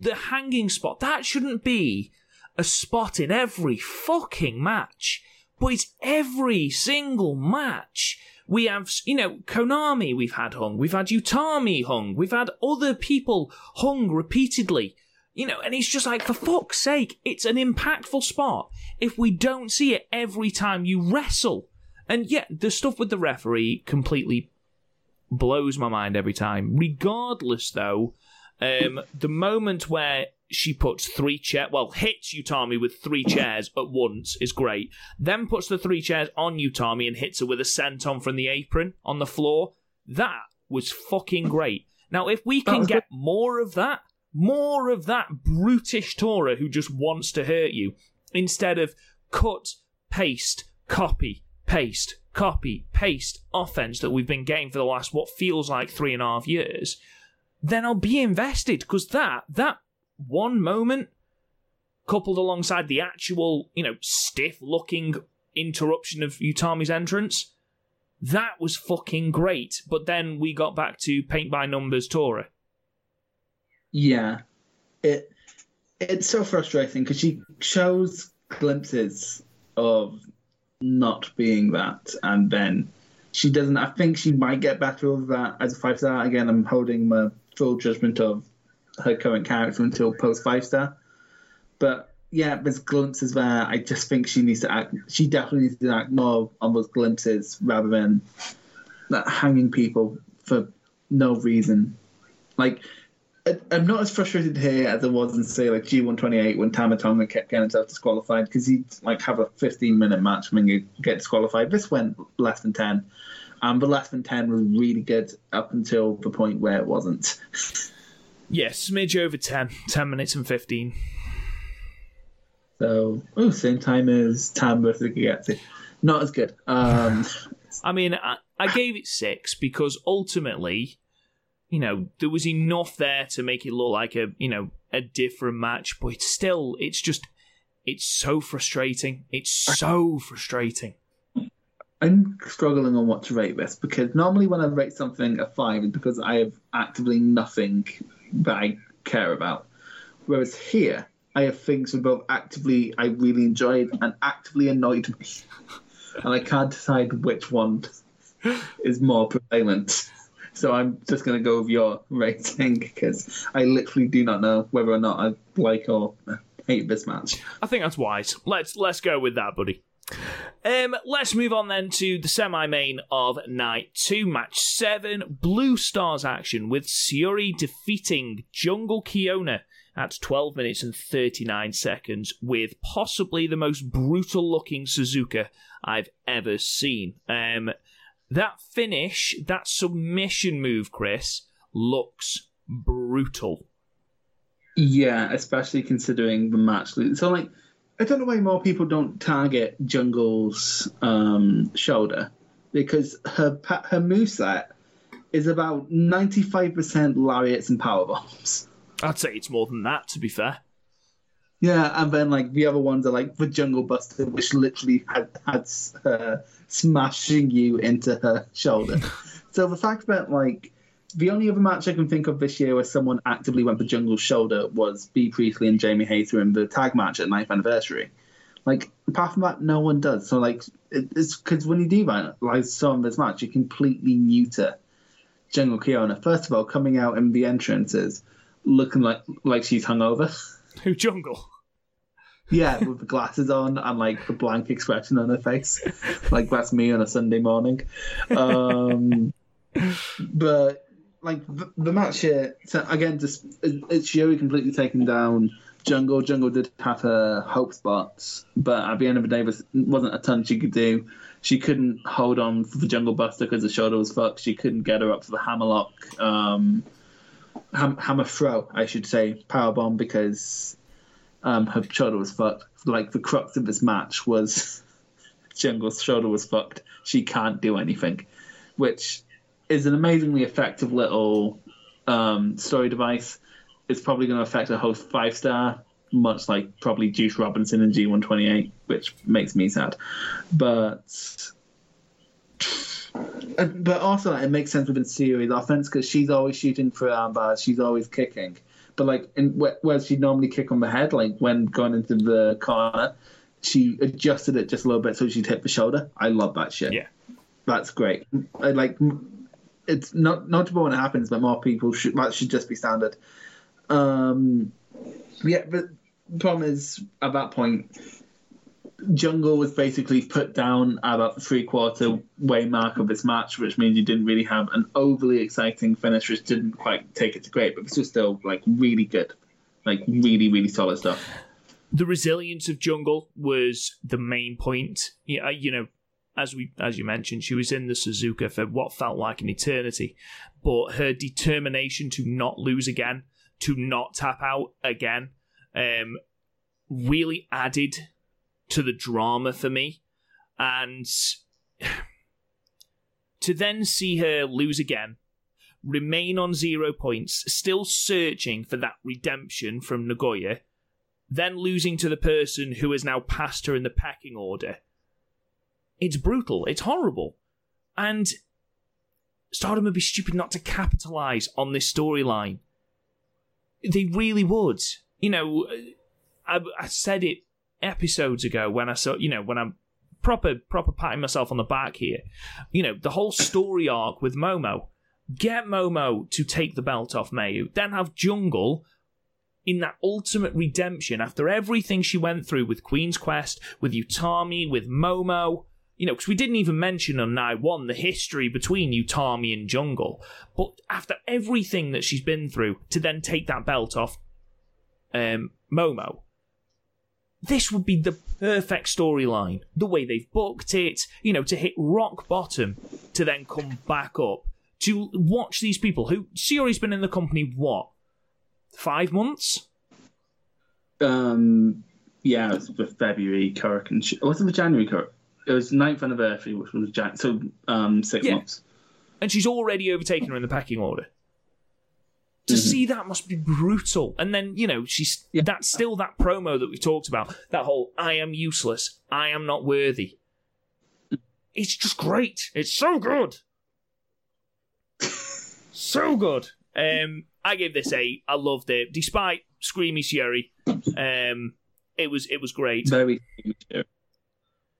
the hanging spot, that shouldn't be a spot in every fucking match. But it's every single match. We have, you know, Konami we've had hung, we've had Utami hung, we've had other people hung repeatedly. You know, and it's just like, for fuck's sake, it's an impactful spot if we don't see it every time you wrestle. And yet, the stuff with the referee completely blows my mind every time. Regardless, though, um, the moment where she puts three chairs, well, hits Utami with three chairs at once is great. Then puts the three chairs on Utami and hits her with a senton from the apron on the floor. That was fucking great. Now, if we can get more of that, more of that brutish Tora who just wants to hurt you, instead of cut, paste, copy, paste, copy, paste offense that we've been getting for the last, what feels like three and a half years, then I'll be invested, because that, that one moment, coupled alongside the actual, you know, stiff-looking interruption of Utami's entrance, that was fucking great. But then we got back to paint-by-numbers Tora. Yeah, it it's so frustrating because she shows glimpses of not being that, and then she doesn't. I think she might get better with that as a five star. Again, I'm holding my full judgment of her current character until post five star. But yeah, there's glimpses there. I just think she needs to act. She definitely needs to act more on those glimpses rather than like, hanging people for no reason, like. I'm not as frustrated here as I was in, say, like G one twenty-eight when Tama Tonga kept getting himself disqualified because he'd like have a fifteen minute match and then you get disqualified. This went less than ten, um, but less than ten was really good up until the point where it wasn't. Yeah, smidge over ten, ten minutes and fifteen. So, oh, same time as Tam versus Gigetsu. Not as good. Um, I mean, I, I gave it six because ultimately, you know, there was enough there to make it look like a, you know, a different match, but it's still, it's just, it's so frustrating. It's so frustrating. I'm struggling on what to rate this because normally when I rate something a five, it's because I have actively nothing that I care about. Whereas here, I have things that both actively I really enjoyed and actively annoyed me. And I can't decide which one is more prevalent. So I'm just going to go with your rating because I literally do not know whether or not I like or hate this match. I think that's wise. Let's let's go with that, buddy. Um, let's move on then to the semi-main of Night two, Match seven, Blue Stars action with Syuri defeating Jungle Kyona at twelve minutes and thirty-nine seconds with possibly the most brutal-looking Suzuka I've ever seen. Um... That finish, that submission move, Chris, looks brutal. Yeah, especially considering the match. So, like, I don't know why more people don't target Jungle's um, shoulder because her her moveset is about ninety-five percent lariats and power bombs. I'd say it's more than that, to be fair. Yeah, and then, like, the other ones are, like, the Jungle Buster, which literally had, had her smashing you into her shoulder. So the fact that, like, the only other match I can think of this year where someone actively went for Jungle's shoulder was Bea Priestley and Jamie Hayter in the tag match at ninth anniversary. Like, apart from that, no one does. So, like, it, it's because when you do that, like, so in this match, you completely neuter Jungle Kyona. First of all, coming out in the entrances, looking like, like she's hungover. Who, Jungle? Yeah, with the glasses on and, like, the blank expression on her face. Like, that's me on a Sunday morning. Um, but, like, the, the match here, so again, just it's Syuri completely taken down Jungle. Jungle did have her hope spots, but at the end of the day, there wasn't a ton she could do. She couldn't hold on for the Jungle Buster because her shoulder was fucked. She couldn't get her up for the hammerlock. Um, ham- hammer throw, I should say, powerbomb, because... Um, her shoulder was fucked. Like, the crux of this match was Jungle's shoulder was fucked. She can't do anything, which is an amazingly effective little um, story device. It's probably going to affect a whole five-star much like probably Juice Robinson in G one twenty-eight, which makes me sad. But but also like, it makes sense within Syuri's offense because she's always shooting for arm bars, she's always kicking. But like, in, where, where she'd normally kick on the head, like when going into the corner, she adjusted it just a little bit so she'd hit the shoulder. I love that shit. Yeah, that's great. I, like, it's not notable when it happens, but more people should that should just be standard. Um, yeah, but the problem is at that point, Jungle was basically put down at about the three-quarter way mark of this match, which means you didn't really have an overly exciting finish, which didn't quite take it to great, but this was still like really good, like really, really solid stuff. The resilience of Jungle was the main point. Yeah, you know, as we as you mentioned, she was in the Suzuka for what felt like an eternity, but her determination to not lose again, to not tap out again, um, really added to the drama for me. And to then see her lose again, remain on zero points, still searching for that redemption from Nagoya, then losing to the person who has now passed her in the pecking order. It's brutal. It's horrible. And Stardom would be stupid not to capitalise on this storyline. They really would. You know, I, I said it episodes ago when I saw, you know, when I'm proper, proper patting myself on the back here. You know, the whole story arc with Momo. Get Momo to take the belt off Mayu. Then have Jungle in that ultimate redemption after everything she went through with Queen's Quest, with Utami, with Momo, you know, because we didn't even mention on Night One the history between Utami and Jungle. But after everything that she's been through, to then take that belt off um, Momo, this would be the perfect storyline. The way they've booked it, you know, to hit rock bottom, to then come back up, to watch these people who, Syuri's been in the company, what, Five months? Um, yeah, it was the February Korakuen. Sh- it wasn't the January Korakuen. It was ninth anniversary, which was Jan- so um, six yeah. months. And she's already overtaken her in the pecking order. To mm-hmm. see that must be brutal. And then, you know, she's yeah. that's still that promo that we talked about. That whole, I am useless, I am not worthy. It's just great. It's so good. So good. Um... I gave this eight. I loved it. Despite Screamy Syuri, um, it was it was great. Very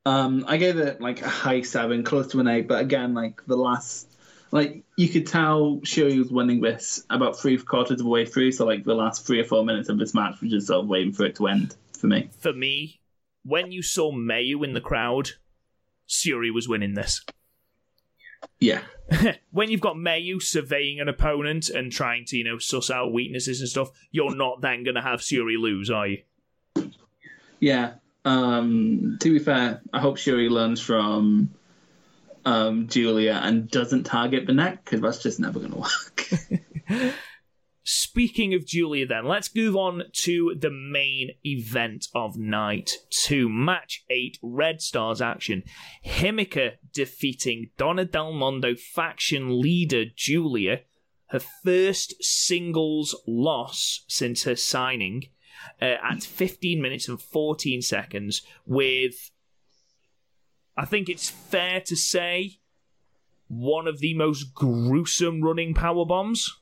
Um I gave it like a high seven, close to an eight, but again, like the last like you could tell Syuri was winning this about three quarters of the way through, so like the last three or four minutes of this match was just sort of waiting for it to end for me. For me, when you saw Mayu in the crowd, Syuri was winning this. Yeah. When you've got Mayu surveying an opponent and trying to, you know, suss out weaknesses and stuff, you're not then going to have Syuri lose, are you? Yeah. Um, to be fair, I hope Syuri learns from um, Julia and doesn't target the neck, because that's just never going to work. Speaking of Julia then, let's move on to the main event of night two. Match eight, Red Stars action. Himeka defeating Donna Del Mondo faction leader Julia, her first singles loss since her signing, uh, at fifteen minutes and fourteen seconds with, I think it's fair to say, one of the most gruesome running power bombs.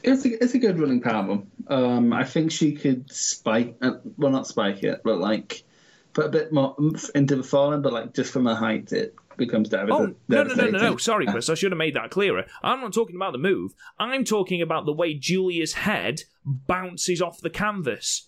It's a, it's a good running powerbomb. Um, I think she could spike, uh, well, not spike it, but like put a bit more oomph into the falling, but like just from her height, it becomes devastating. Oh, no, no, no, no, no. Sorry, Chris, I should have made that clearer. I'm not talking about the move. I'm talking about the way Julia's head bounces off the canvas.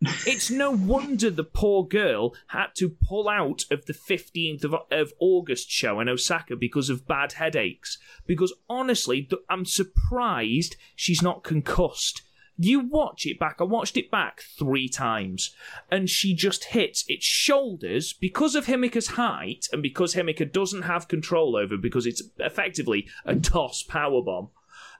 It's no wonder the poor girl had to pull out of the fifteenth of, of August show in Osaka because of bad headaches. Because honestly, th- I'm surprised she's not concussed. You watch it back. I watched it back three times. And she just hits its shoulders because of Himeka's height and because Himeka doesn't have control over, because it's effectively a toss powerbomb.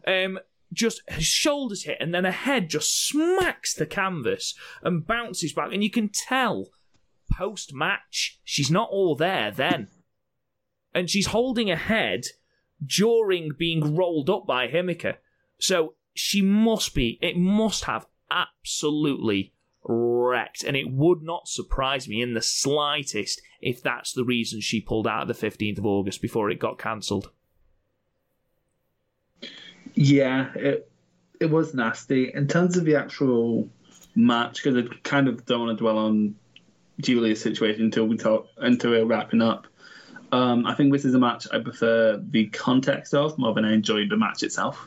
Um... Just her shoulders hit, and then her head just smacks the canvas and bounces back. And you can tell post-match, she's not all there then. And she's holding her head during being rolled up by Himeka. So she must be, it must have absolutely wrecked, and it would not surprise me in the slightest if that's the reason she pulled out the fifteenth of August before it got cancelled. Yeah, it it was nasty. In terms of the actual match, because I kind of don't want to dwell on Julia's situation until we talk, until we're wrapping up. Um, I think this is a match I prefer the context of more than I enjoyed the match itself.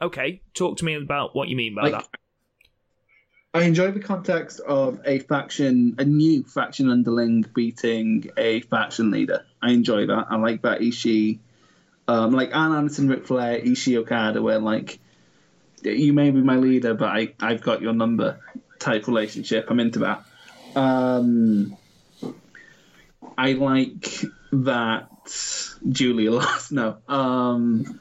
Okay, talk to me about what you mean by like, that. I enjoy the context of a faction, a new faction underling beating a faction leader. I enjoy that. I like that Ishii, um, like Arn Anderson, Ric Flair, Ishii Okada, where like you may be my leader, but I, I've got your number type relationship. I'm into that. Um, I like that Julia lost. No, um,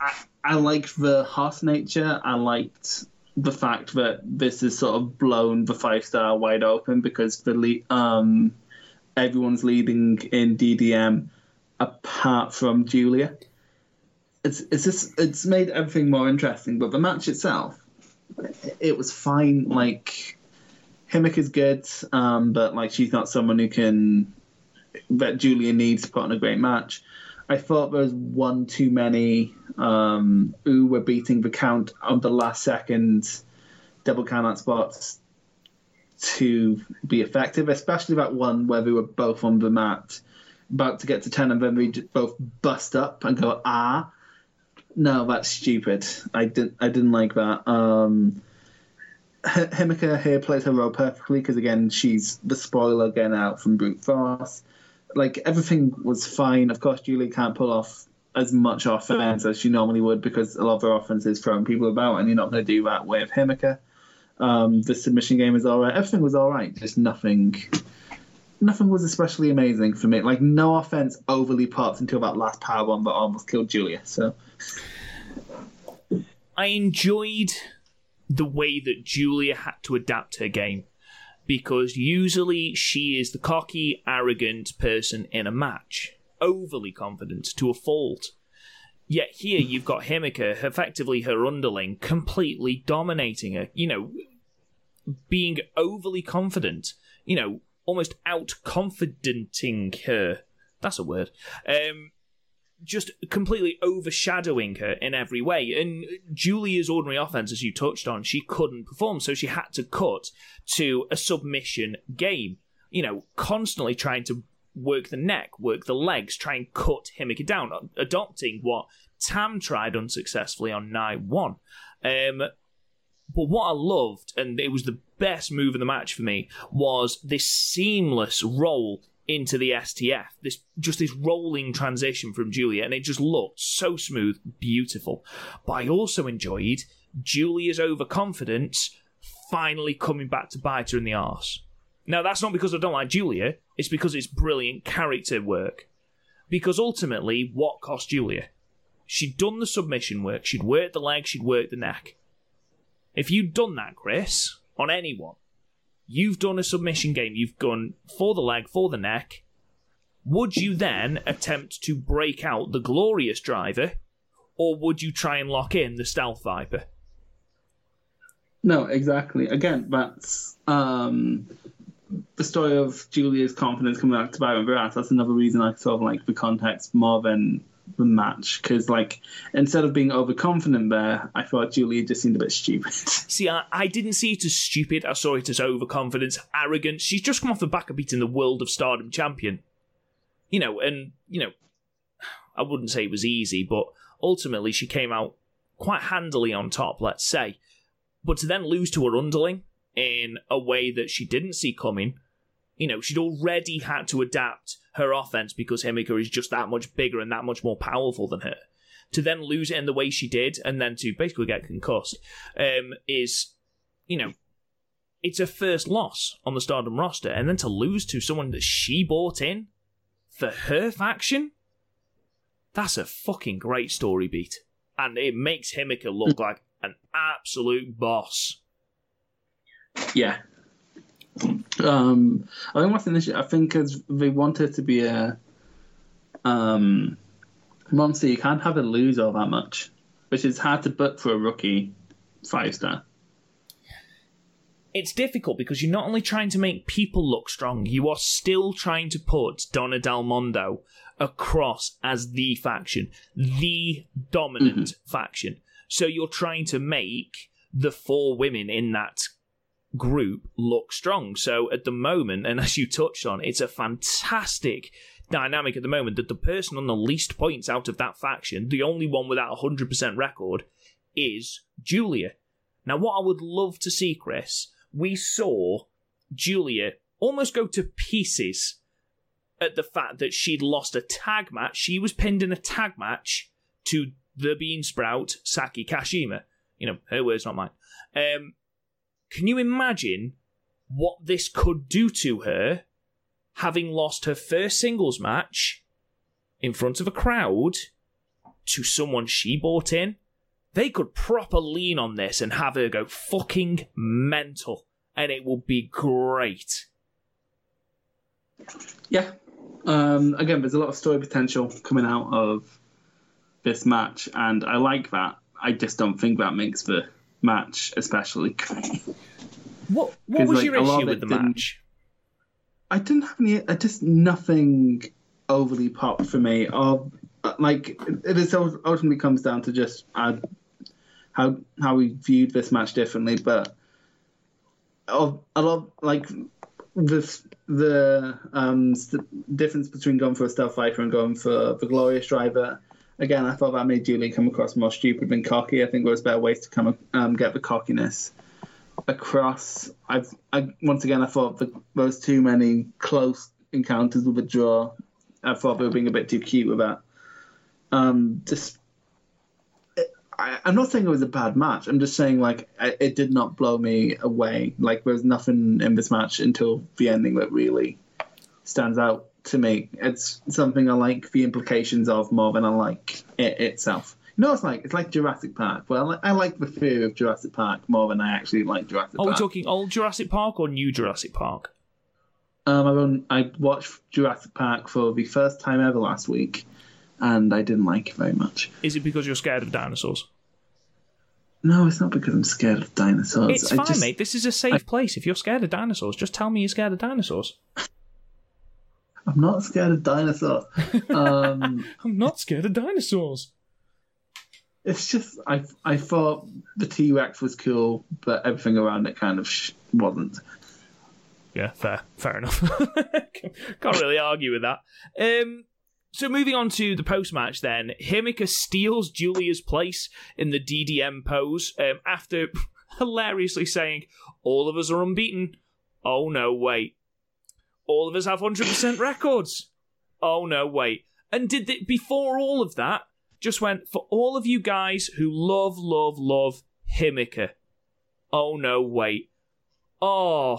I, I like the harsh nature. I liked the fact that this is sort of blown the five star wide open because the le- um, everyone's leading in D D M apart from Julia. It's it's just it's made everything more interesting. But the match itself, it was fine. Like, Himeka is good, um, but like she's not someone who can that Julia needs to put on a great match. I thought there was one too many um, who were beating the count on the last second double count-out spots to be effective, especially that one where they were both on the mat, about to get to ten, and then they both bust up and go, ah, no, that's stupid. I didn't, I didn't like that. Um, H- Himeka here plays her role perfectly because, again, she's the spoiler getting out from brute force. Like, everything was fine. Of course, Julia can't pull off as much offense as she normally would because a lot of her offense is throwing people about, and you're not going to do that with Himeka. Um, the submission game is all right. Everything was all right. Just nothing nothing was especially amazing for me. Like, no offense overly popped until that last powerbomb that almost killed Julia. So I enjoyed the way that Julia had to adapt her game, because usually she is the cocky, arrogant person in a match, overly confident to a fault. Yet here you've got Himeka, effectively her underling, completely dominating her, you know, being overly confident, you know, almost out-confidenting her. That's a word. Um, just completely overshadowing her in every way. And Julia's ordinary offense, as you touched on, she couldn't perform, so she had to cut to a submission game. You know, constantly trying to work the neck, work the legs, try and cut Himeka down, adopting what Tam tried unsuccessfully on night one. Um, but what I loved, and it was the best move of the match for me, was this seamless roll into the S T F, this just this rolling transition from Julia, and it just looked so smooth, beautiful. But I also enjoyed Julia's overconfidence finally coming back to bite her in the arse. Now, that's not because I don't like Julia, it's because it's brilliant character work. Because ultimately, what cost Julia? She'd done the submission work, she'd worked the leg, she'd worked the neck. If you'd done that, Chris, on anyone, you've done a submission game, you've gone for the leg, for the neck, would you then attempt to break out the glorious driver, or would you try and lock in the stealth viper? No, exactly. Again, that's um, the story of Julia's confidence coming back to Byron Barras. That's another reason I sort of like the context more than the match, because like instead of being overconfident there, I thought Julia just seemed a bit stupid. See, I, I didn't see it as stupid. I saw it as overconfidence, arrogance. She's just come off the back of beating the World of Stardom champion, you know, and you know, I wouldn't say it was easy, but ultimately she came out quite handily on top, let's say. But to then lose to her underling in a way that she didn't see coming, you know, she'd already had to adapt her offense because Himeka is just that much bigger and that much more powerful than her. To then lose it in the way she did and then to basically get concussed um, is, you know, it's her first loss on the Stardom roster. And then to lose to someone that she bought in for her faction, that's a fucking great story beat. And it makes Himeka look like an absolute boss. Yeah. Um, I think what's an issue, I think as they want her to be a um, monster, you can't have her lose all that much, which is hard to book for a rookie five star. It's difficult because you're not only trying to make people look strong, you are still trying to put Donna Del Mondo across as the faction, the dominant mm-hmm. faction. So you're trying to make the four women in that group look strong. So at the moment, and as you touched on, it's a fantastic dynamic at the moment that the person on the least points out of that faction, the only one without a one hundred percent record, is Julia. Now, what I would love to see, Chris, we saw Julia almost go to pieces at the fact that she'd lost a tag match. She was pinned in a tag match to the Bean Sprout, Saki Kashima. You know, her words, not mine. Um, can you imagine what this could do to her, having lost her first singles match in front of a crowd to someone she bought in? They could proper lean on this and have her go fucking mental, and it will be great. Yeah. Um, again, there's a lot of story potential coming out of this match, and I like that. I just don't think that makes the match especially great. What, what was like, your issue with the match? I didn't have any... I just nothing overly popped for me. Or, like, it is ultimately comes down to just... Uh, how how we viewed this match differently, but a lot like the the um, st- difference between going for a stealth fighter and going for the glorious driver. Again, I thought that made Julie come across more stupid than cocky. I think there was better ways to come um, get the cockiness across. I've I, once again I thought the, there was too many close encounters with a draw. I thought they were being a bit too cute with that. Um, just. I'm not saying it was a bad match. I'm just saying, like, it did not blow me away. Like, there was nothing in this match until the ending that really stands out to me. It's something I like the implications of more than I like it itself. You know what it's like? It's like Jurassic Park. Well, I like the theory of Jurassic Park more than I actually like Jurassic Park. Are we talking old Jurassic Park or new Jurassic Park? Um, I, I watched Jurassic Park for the first time ever last week. And I didn't like it very much. Is it because you're scared of dinosaurs? No, it's not because I'm scared of dinosaurs. It's I fine, just, mate. This is a safe I, place. If you're scared of dinosaurs, just tell me you're scared of dinosaurs. I'm not scared of dinosaurs. Um, I'm not scared of dinosaurs. It's just, I, I thought the T-Rex was cool, but everything around it kind of sh- wasn't. Yeah, fair. Fair enough. Can't really argue with that. Um... So moving on to the post-match then, Himeka steals Julia's place in the D D M pose um, after hilariously saying, all of us are unbeaten. Oh no, wait. All of us have one hundred percent records. Oh no, wait. And did they, before all of that, just went, for all of you guys who love, love, love Himeka. Oh no, wait. Oh,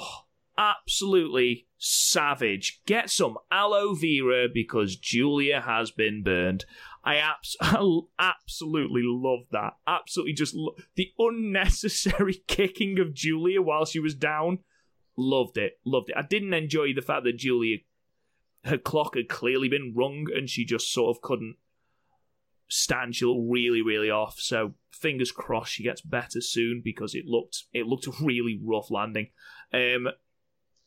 absolutely savage. Get some aloe vera because Julia has been burned. I abs- absolutely love that. Absolutely just lo- the unnecessary kicking of Julia while she was down. Loved it. Loved it. I didn't enjoy the fact that Julia, her clock had clearly been wrong and she just sort of couldn't stand. She looked really, really off. So fingers crossed she gets better soon because it looked it looked a really rough landing. Um,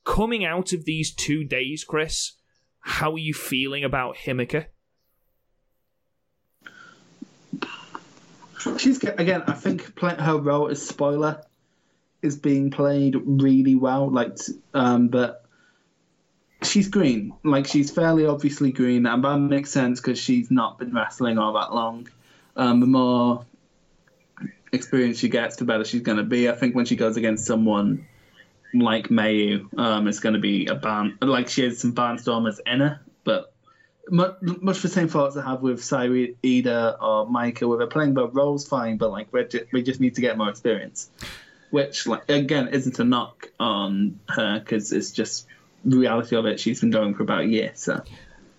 Coming out of these two days, Chris, how are you feeling about Himeka? She's again. I think play, her role as spoiler is being played really well. Like, um, but she's green. Like, she's fairly obviously green, and that makes sense because she's not been wrestling all that long. Um, the more experience she gets, the better she's going to be. I think when she goes against someone like Mayu, um, it's going to be a barn. Like, she has some barnstormers in her, but much, much the same thoughts I have with Saya Iida or Maika, where they're playing both roles fine, but like we're ju- we just need to get more experience, which, like, again, isn't a knock on her because it's just the reality of it. She's been going for about a year, so.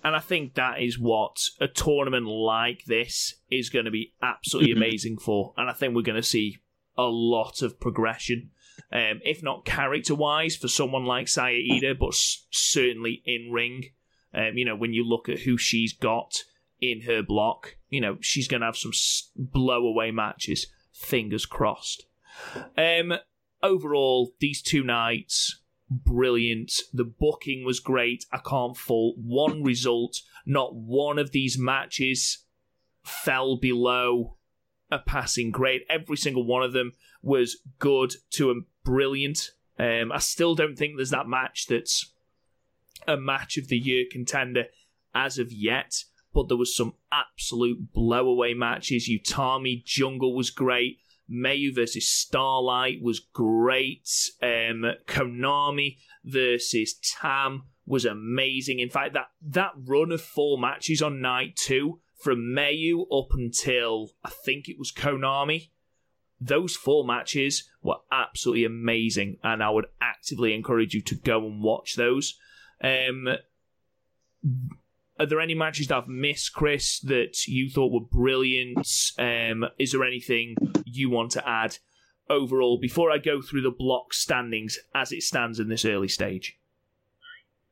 And I think that is what a tournament like this is going to be absolutely amazing for, and I think we're going to see a lot of progression. Um, if not character-wise for someone like Saya Iida, but s- certainly in ring. Um, you know, when you look at who she's got in her block, you know, she's going to have some s- blow-away matches. Fingers crossed. Um, overall, these two nights, brilliant. The booking was great. I can't fault one result. Not one of these matches fell below a passing grade. Every single one of them was good to brilliant. Um, I still don't think there's that match that's a match of the year contender as of yet, but there was some absolute blow-away matches. Utami Jungle was great. Mayu versus Starlight was great. Um, Konami versus Tam was amazing. In fact, that, that run of four matches on night two, from Mayu up until, I think it was Konami, those four matches were absolutely amazing, and I would actively encourage you to go and watch those. Um, are there any matches that I've missed, Chris, that you thought were brilliant? Um, is there anything you want to add overall before I go through the block standings as it stands in this early stage?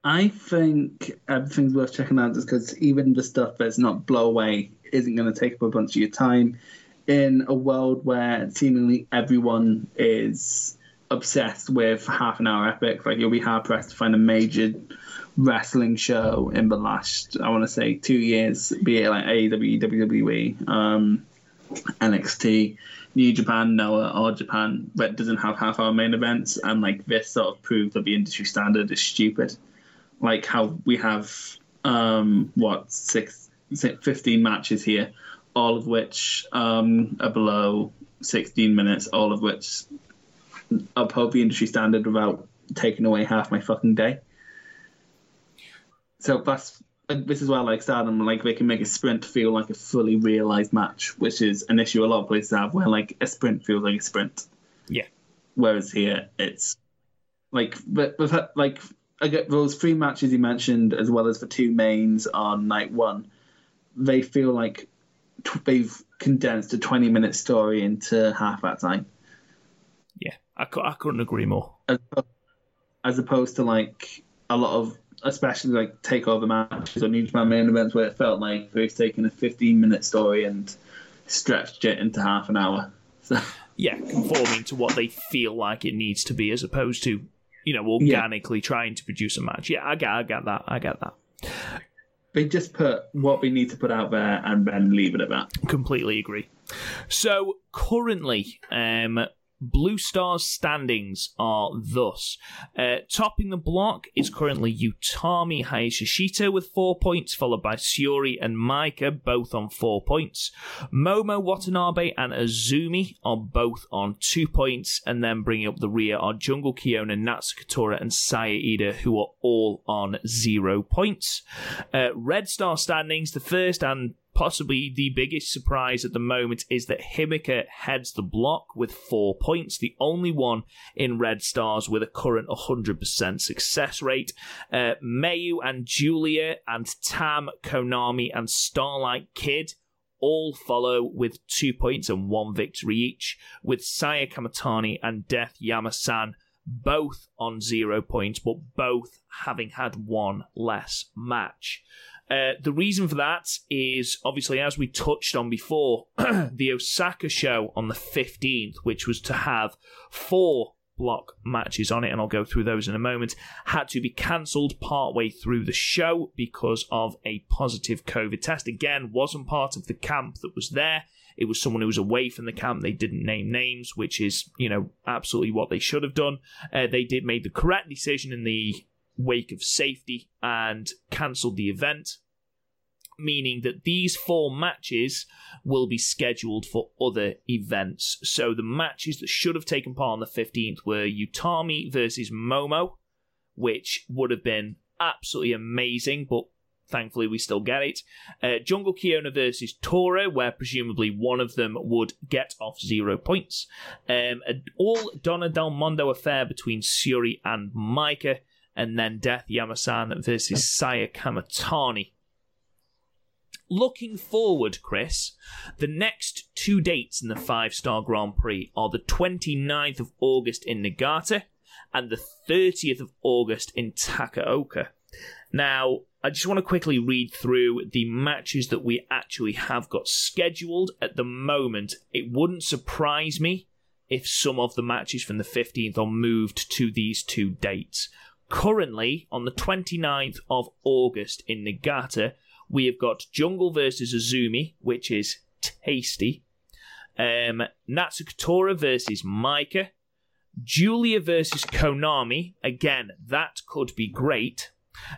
I think everything's worth checking out just because even the stuff that's not blow away isn't going to take up a bunch of your time. In a world where seemingly everyone is obsessed with half an hour epic, like you'll be hard pressed to find a major wrestling show in the last, I want to say, two years, be it like A E W, W W E, um, N X T, New Japan, Noah, or Japan, that doesn't have half hour main events. And like this sort of proved that the industry standard is stupid. Like how we have, um, what, six, six, fifteen matches here, all of which um, are below sixteen minutes, all of which uphold the industry standard without taking away half my fucking day. So that's, this is where like Stardom, like they can make a sprint feel like a fully realised match, which is an issue a lot of places have, where like a sprint feels like a sprint. Yeah. Whereas here, it's like, but, but like I get those three matches you mentioned, as well as the two mains on night one, they feel like they've condensed a twenty-minute story into half that time. Yeah, I, cu- I couldn't agree more. As, as opposed to, like, a lot of, especially, like, takeover matches or New Japan main events where it felt like they've taken a fifteen-minute story and stretched it into half an hour. So. Yeah, conforming to what they feel like it needs to be as opposed to, you know, organically yeah. trying to produce a match. Yeah, I get, I get that, I get that. They just put what we need to put out there and then leave it at that. Completely agree. So currently, um, Blue Stars standings are thus. Uh, topping the block is currently Utami Hayashishita with four points, followed by Syuri and Maika, both on four points. Momo Watanabe and Azumi are both on two points, and then bringing up the rear are Jungle Kyona, Natsuko Tora, and Saya Iida, who are all on zero points. Uh, Red Star standings, the first and possibly the biggest surprise at the moment is that Himeka heads the block with four points, the only one in Red Stars with a current one hundred percent success rate. Uh, Mayu and Julia and Tam, Konami and Starlight Kid all follow with two points and one victory each, with Saya Kamitani and Death Yamasan both on zero points, but both having had one less match. Uh, the reason for that is, obviously, as we touched on before, the Osaka show on the fifteenth, which was to have four block matches on it, and I'll go through those in a moment, had to be cancelled partway through the show because of a positive COVID test. Again, wasn't part of the camp that was there. It was someone who was away from the camp. They didn't name names, which is, you know, absolutely what they should have done. Uh, they did make the correct decision in the wake of safety and cancelled the event, meaning that these four matches will be scheduled for other events. So the matches that should have taken part on the fifteenth were Utami versus Momo, which would have been absolutely amazing, but thankfully we still get it. Uh, Jungle Kyona versus Tora, where presumably one of them would get off zero points. Um, an all Donna Del Mondo affair between Syuri and Maika, and then Death Yamasan versus Saya Kamitani. Looking forward, Chris, the next two dates in the five-star Grand Prix are the twenty-ninth of August in Niigata and the thirtieth of August in Takaoka. Now, I just want to quickly read through the matches that we actually have got scheduled at the moment. It wouldn't surprise me if some of the matches from the fifteenth are moved to these two dates. Currently, on the twenty-ninth of August in Niigata, we have got Jungle versus Azumi, which is tasty. Um, Natsuko Tora versus Maika. Julia versus Konami. Again, that could be great.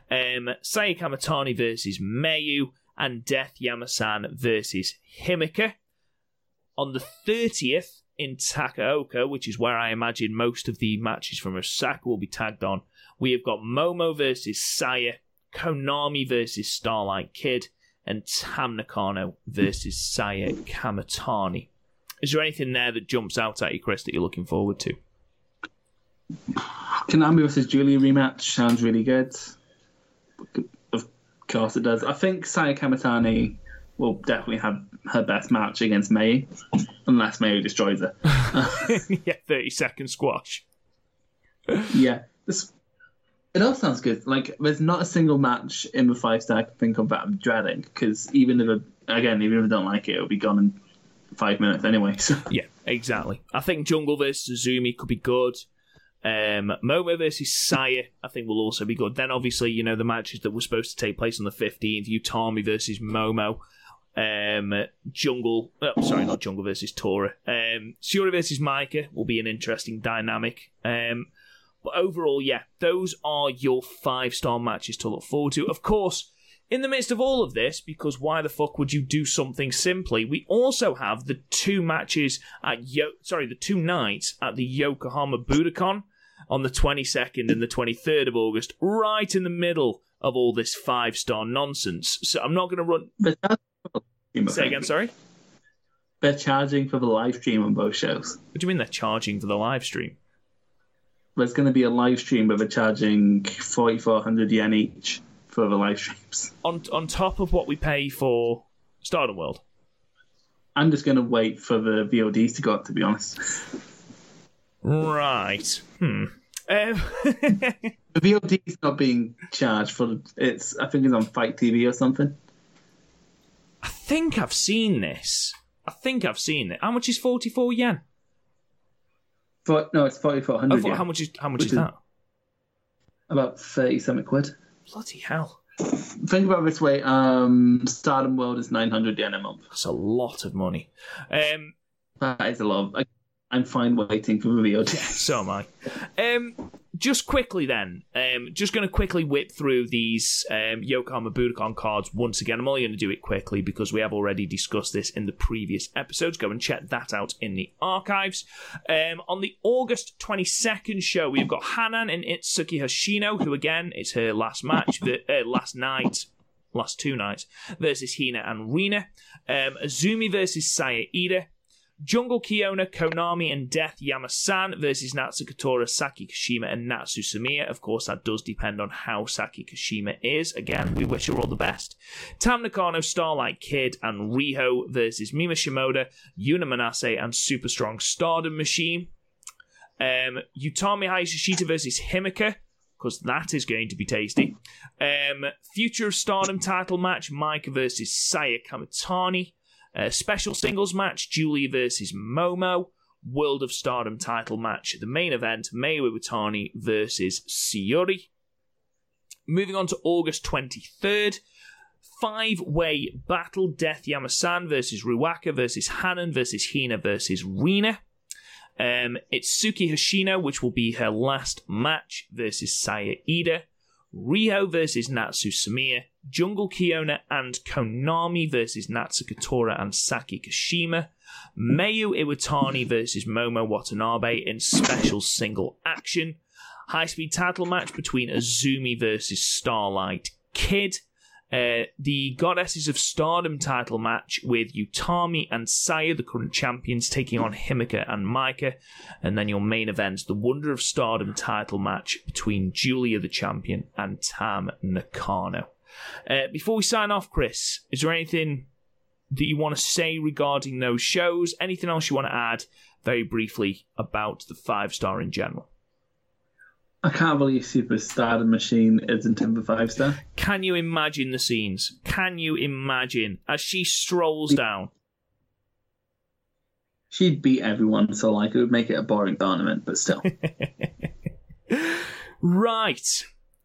Um, Saya Kamitani versus Mayu. And Death Yamasan versus Himeka. On the thirtieth in Takaoka, which is where I imagine most of the matches from Osaka will be tagged on, we have got Momo versus Saya, Konami versus Starlight Kid, and Tam Nakano versus Saya Kamitani. Is there anything there that jumps out at you, Chris, that you're looking forward to? Konami versus Julia rematch sounds really good. Of course it does. I think Saya Kamitani will definitely have her best match against Mayu, unless Mayu destroys her. Yeah, thirty-second squash. Yeah. This, it all sounds good. Like, there's not a single match in the five-star I can think of that I'm dreading, because even if, I, again, even if I don't like it, it'll be gone in five minutes anyway. So. Yeah, exactly. I think Jungle versus Azumi could be good. Um, Momo versus Saya, I think, will also be good. Then, obviously, you know, the matches that were supposed to take place on the fifteenth, Utami versus Momo, um, Jungle... Oh, sorry, not Jungle versus Tora. Um, Syuri versus Maika will be an interesting dynamic. Um... But overall, yeah, those are your five-star matches to look forward to. Of course, in the midst of all of this, because why the fuck would you do something simply, we also have the two matches at Yo- sorry, the two nights at the Yokohama Budokan on the twenty-second and the twenty-third of August, right in the middle of all this five-star nonsense. So I'm not going to run... They're Say again, sorry? They're charging for the live stream on both shows. What do you mean they're charging for the live stream? There's going to be a live stream where they're charging forty-four hundred yen each for the live streams. On on top of what we pay for Stardom World? I'm just going to wait for the V O Ds to go up, to be honest. Right. Hmm. Um... The V O D's not being charged for... It's I think it's on Fight T V or something. I think I've seen this. I think I've seen it. How much is forty-four yen? For, no, it's forty-four hundred. Oh, for, yeah. How much is how much is, is that? About thirty-seven quid. Bloody hell. Think about it this way. Um, Stardom World is nine hundred yen a month. That's a lot of money. Um, that is a lot. Of, I, I'm fine waiting for the V O D. Yeah, so am I. Um, just quickly then, um, just going to quickly whip through these um, Yokohama Budokan cards once again. I'm only going to do it quickly because we have already discussed this in the previous episodes. Go and check that out in the archives. Um, on the August twenty-second show, we've got Hanan and Itsuki Hoshino, who again, it's her last match, the, uh, last night, last two nights, versus Hina and Rina. Um, Azumi versus Saya Iida. Jungle Kyona, Konami, and Death Yamasan versus Natsuko Tora, Saki Kashima, and Natsu Sumiya. Of course, that does depend on how Saki Kashima is. Again, we wish her all the best. Tam Nakano, Starlight Kid, and Riho versus Mima Shimoda, Yuna Manase, and Super Strong Stardom Machine. Um, Utami Hayashishita versus Himeka, because that is going to be tasty. Um, Future of Stardom title match, Maika versus Saya Kamitani. Uh, special singles match, Julia versus Momo. World of Stardom title match, the main event, Mayu Iwatani versus Syuri. Moving on to August twenty-third, five-way battle, Death Yamasan versus Ruaka versus Hanan versus Hina versus Rina. Um, Itsuki Hoshino, which will be her last match, versus Saya Iida. Riho versus Natsu Sumiya. Jungle Kyona and Konami versus Natsuko Tora and Saki Kashima. Mayu Iwatani versus Momo Watanabe in special single action. High-speed title match between Azumi versus Starlight Kid. Uh, the Goddesses of Stardom title match with Utami and Saya, the current champions, taking on Himeka and Maika. And then your main event, the Wonder of Stardom title match between Julia the champion and Tam Nakano. Uh, before we sign off, Chris, is there anything that you want to say regarding those shows? Anything else you want to add very briefly about the five-star in general? I can't believe Super Stardom Machine isn't in the five-star. Can you imagine the scenes? Can you imagine? As she strolls down. she'd beat everyone, so like it would make it a boring tournament, but still. Right.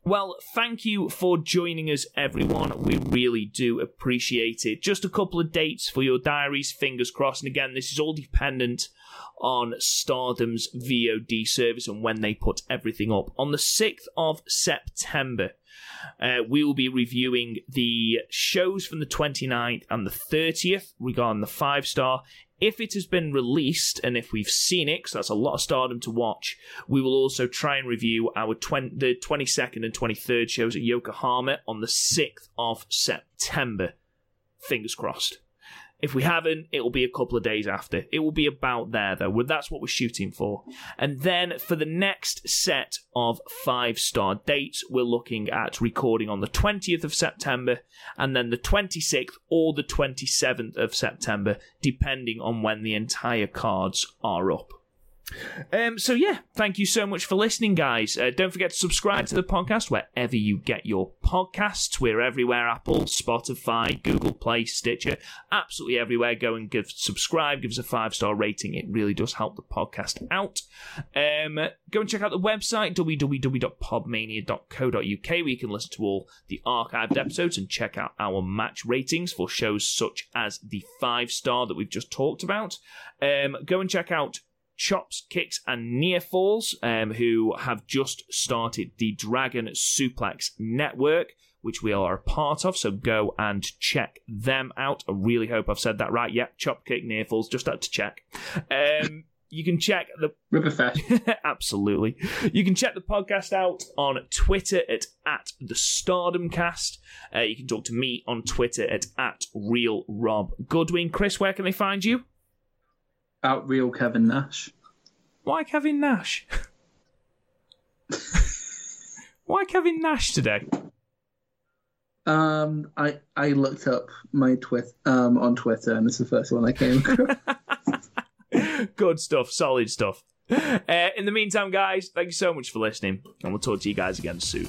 Well, thank you for joining us, everyone. We really do appreciate it. Just a couple of dates for your diaries, fingers crossed. And again, this is all dependent on Stardom's V O D service and when they put everything up. On the sixth of September, uh, we will be reviewing the shows from the twenty-ninth and the thirtieth regarding the five-star. If it has been released, and if we've seen it, because that's a lot of Stardom to watch, we will also try and review our tw- the twenty-second and twenty-third shows at Yokohama on the sixth of September. Fingers crossed. If we haven't, it will be a couple of days after. It will be about there, though. That's what we're shooting for. And then for the next set of five-star dates, we're looking at recording on the twentieth of September and then the twenty-sixth or the twenty-seventh of September, depending on when the entire cards are up. Um, so, yeah, thank you so much for listening, guys. Uh, don't forget to subscribe to the podcast wherever you get your podcasts. We're everywhere: Apple, Spotify, Google Play, Stitcher, absolutely everywhere. Go and give subscribe, give us a five-star rating. It really does help the podcast out. Um, go and check out the website, w w w dot podmania dot co dot u k, where you can listen to all the archived episodes and check out our match ratings for shows such as the five-star that we've just talked about. Um, go and check out Chops, Kicks, and Near Falls, um, who have just started the Dragon Suplex Network, which we are a part of, so go and check them out. I really hope I've said that right. Yeah, Chop, Kick, Near Falls, just had to check. Um, you can check the... Ripperfest. Absolutely. You can check the podcast out on Twitter at, at the Stardom Cast. Uh, you can talk to me on Twitter at, at Real Rob Goodwin. Chris, where can they find you? Out real Kevin Nash. Why Kevin Nash? Why Kevin Nash today? Um, I I looked up my twit um on Twitter, and it's the first one I came across. Good stuff, solid stuff. Uh, in the meantime, guys, thank you so much for listening, and we'll talk to you guys again soon.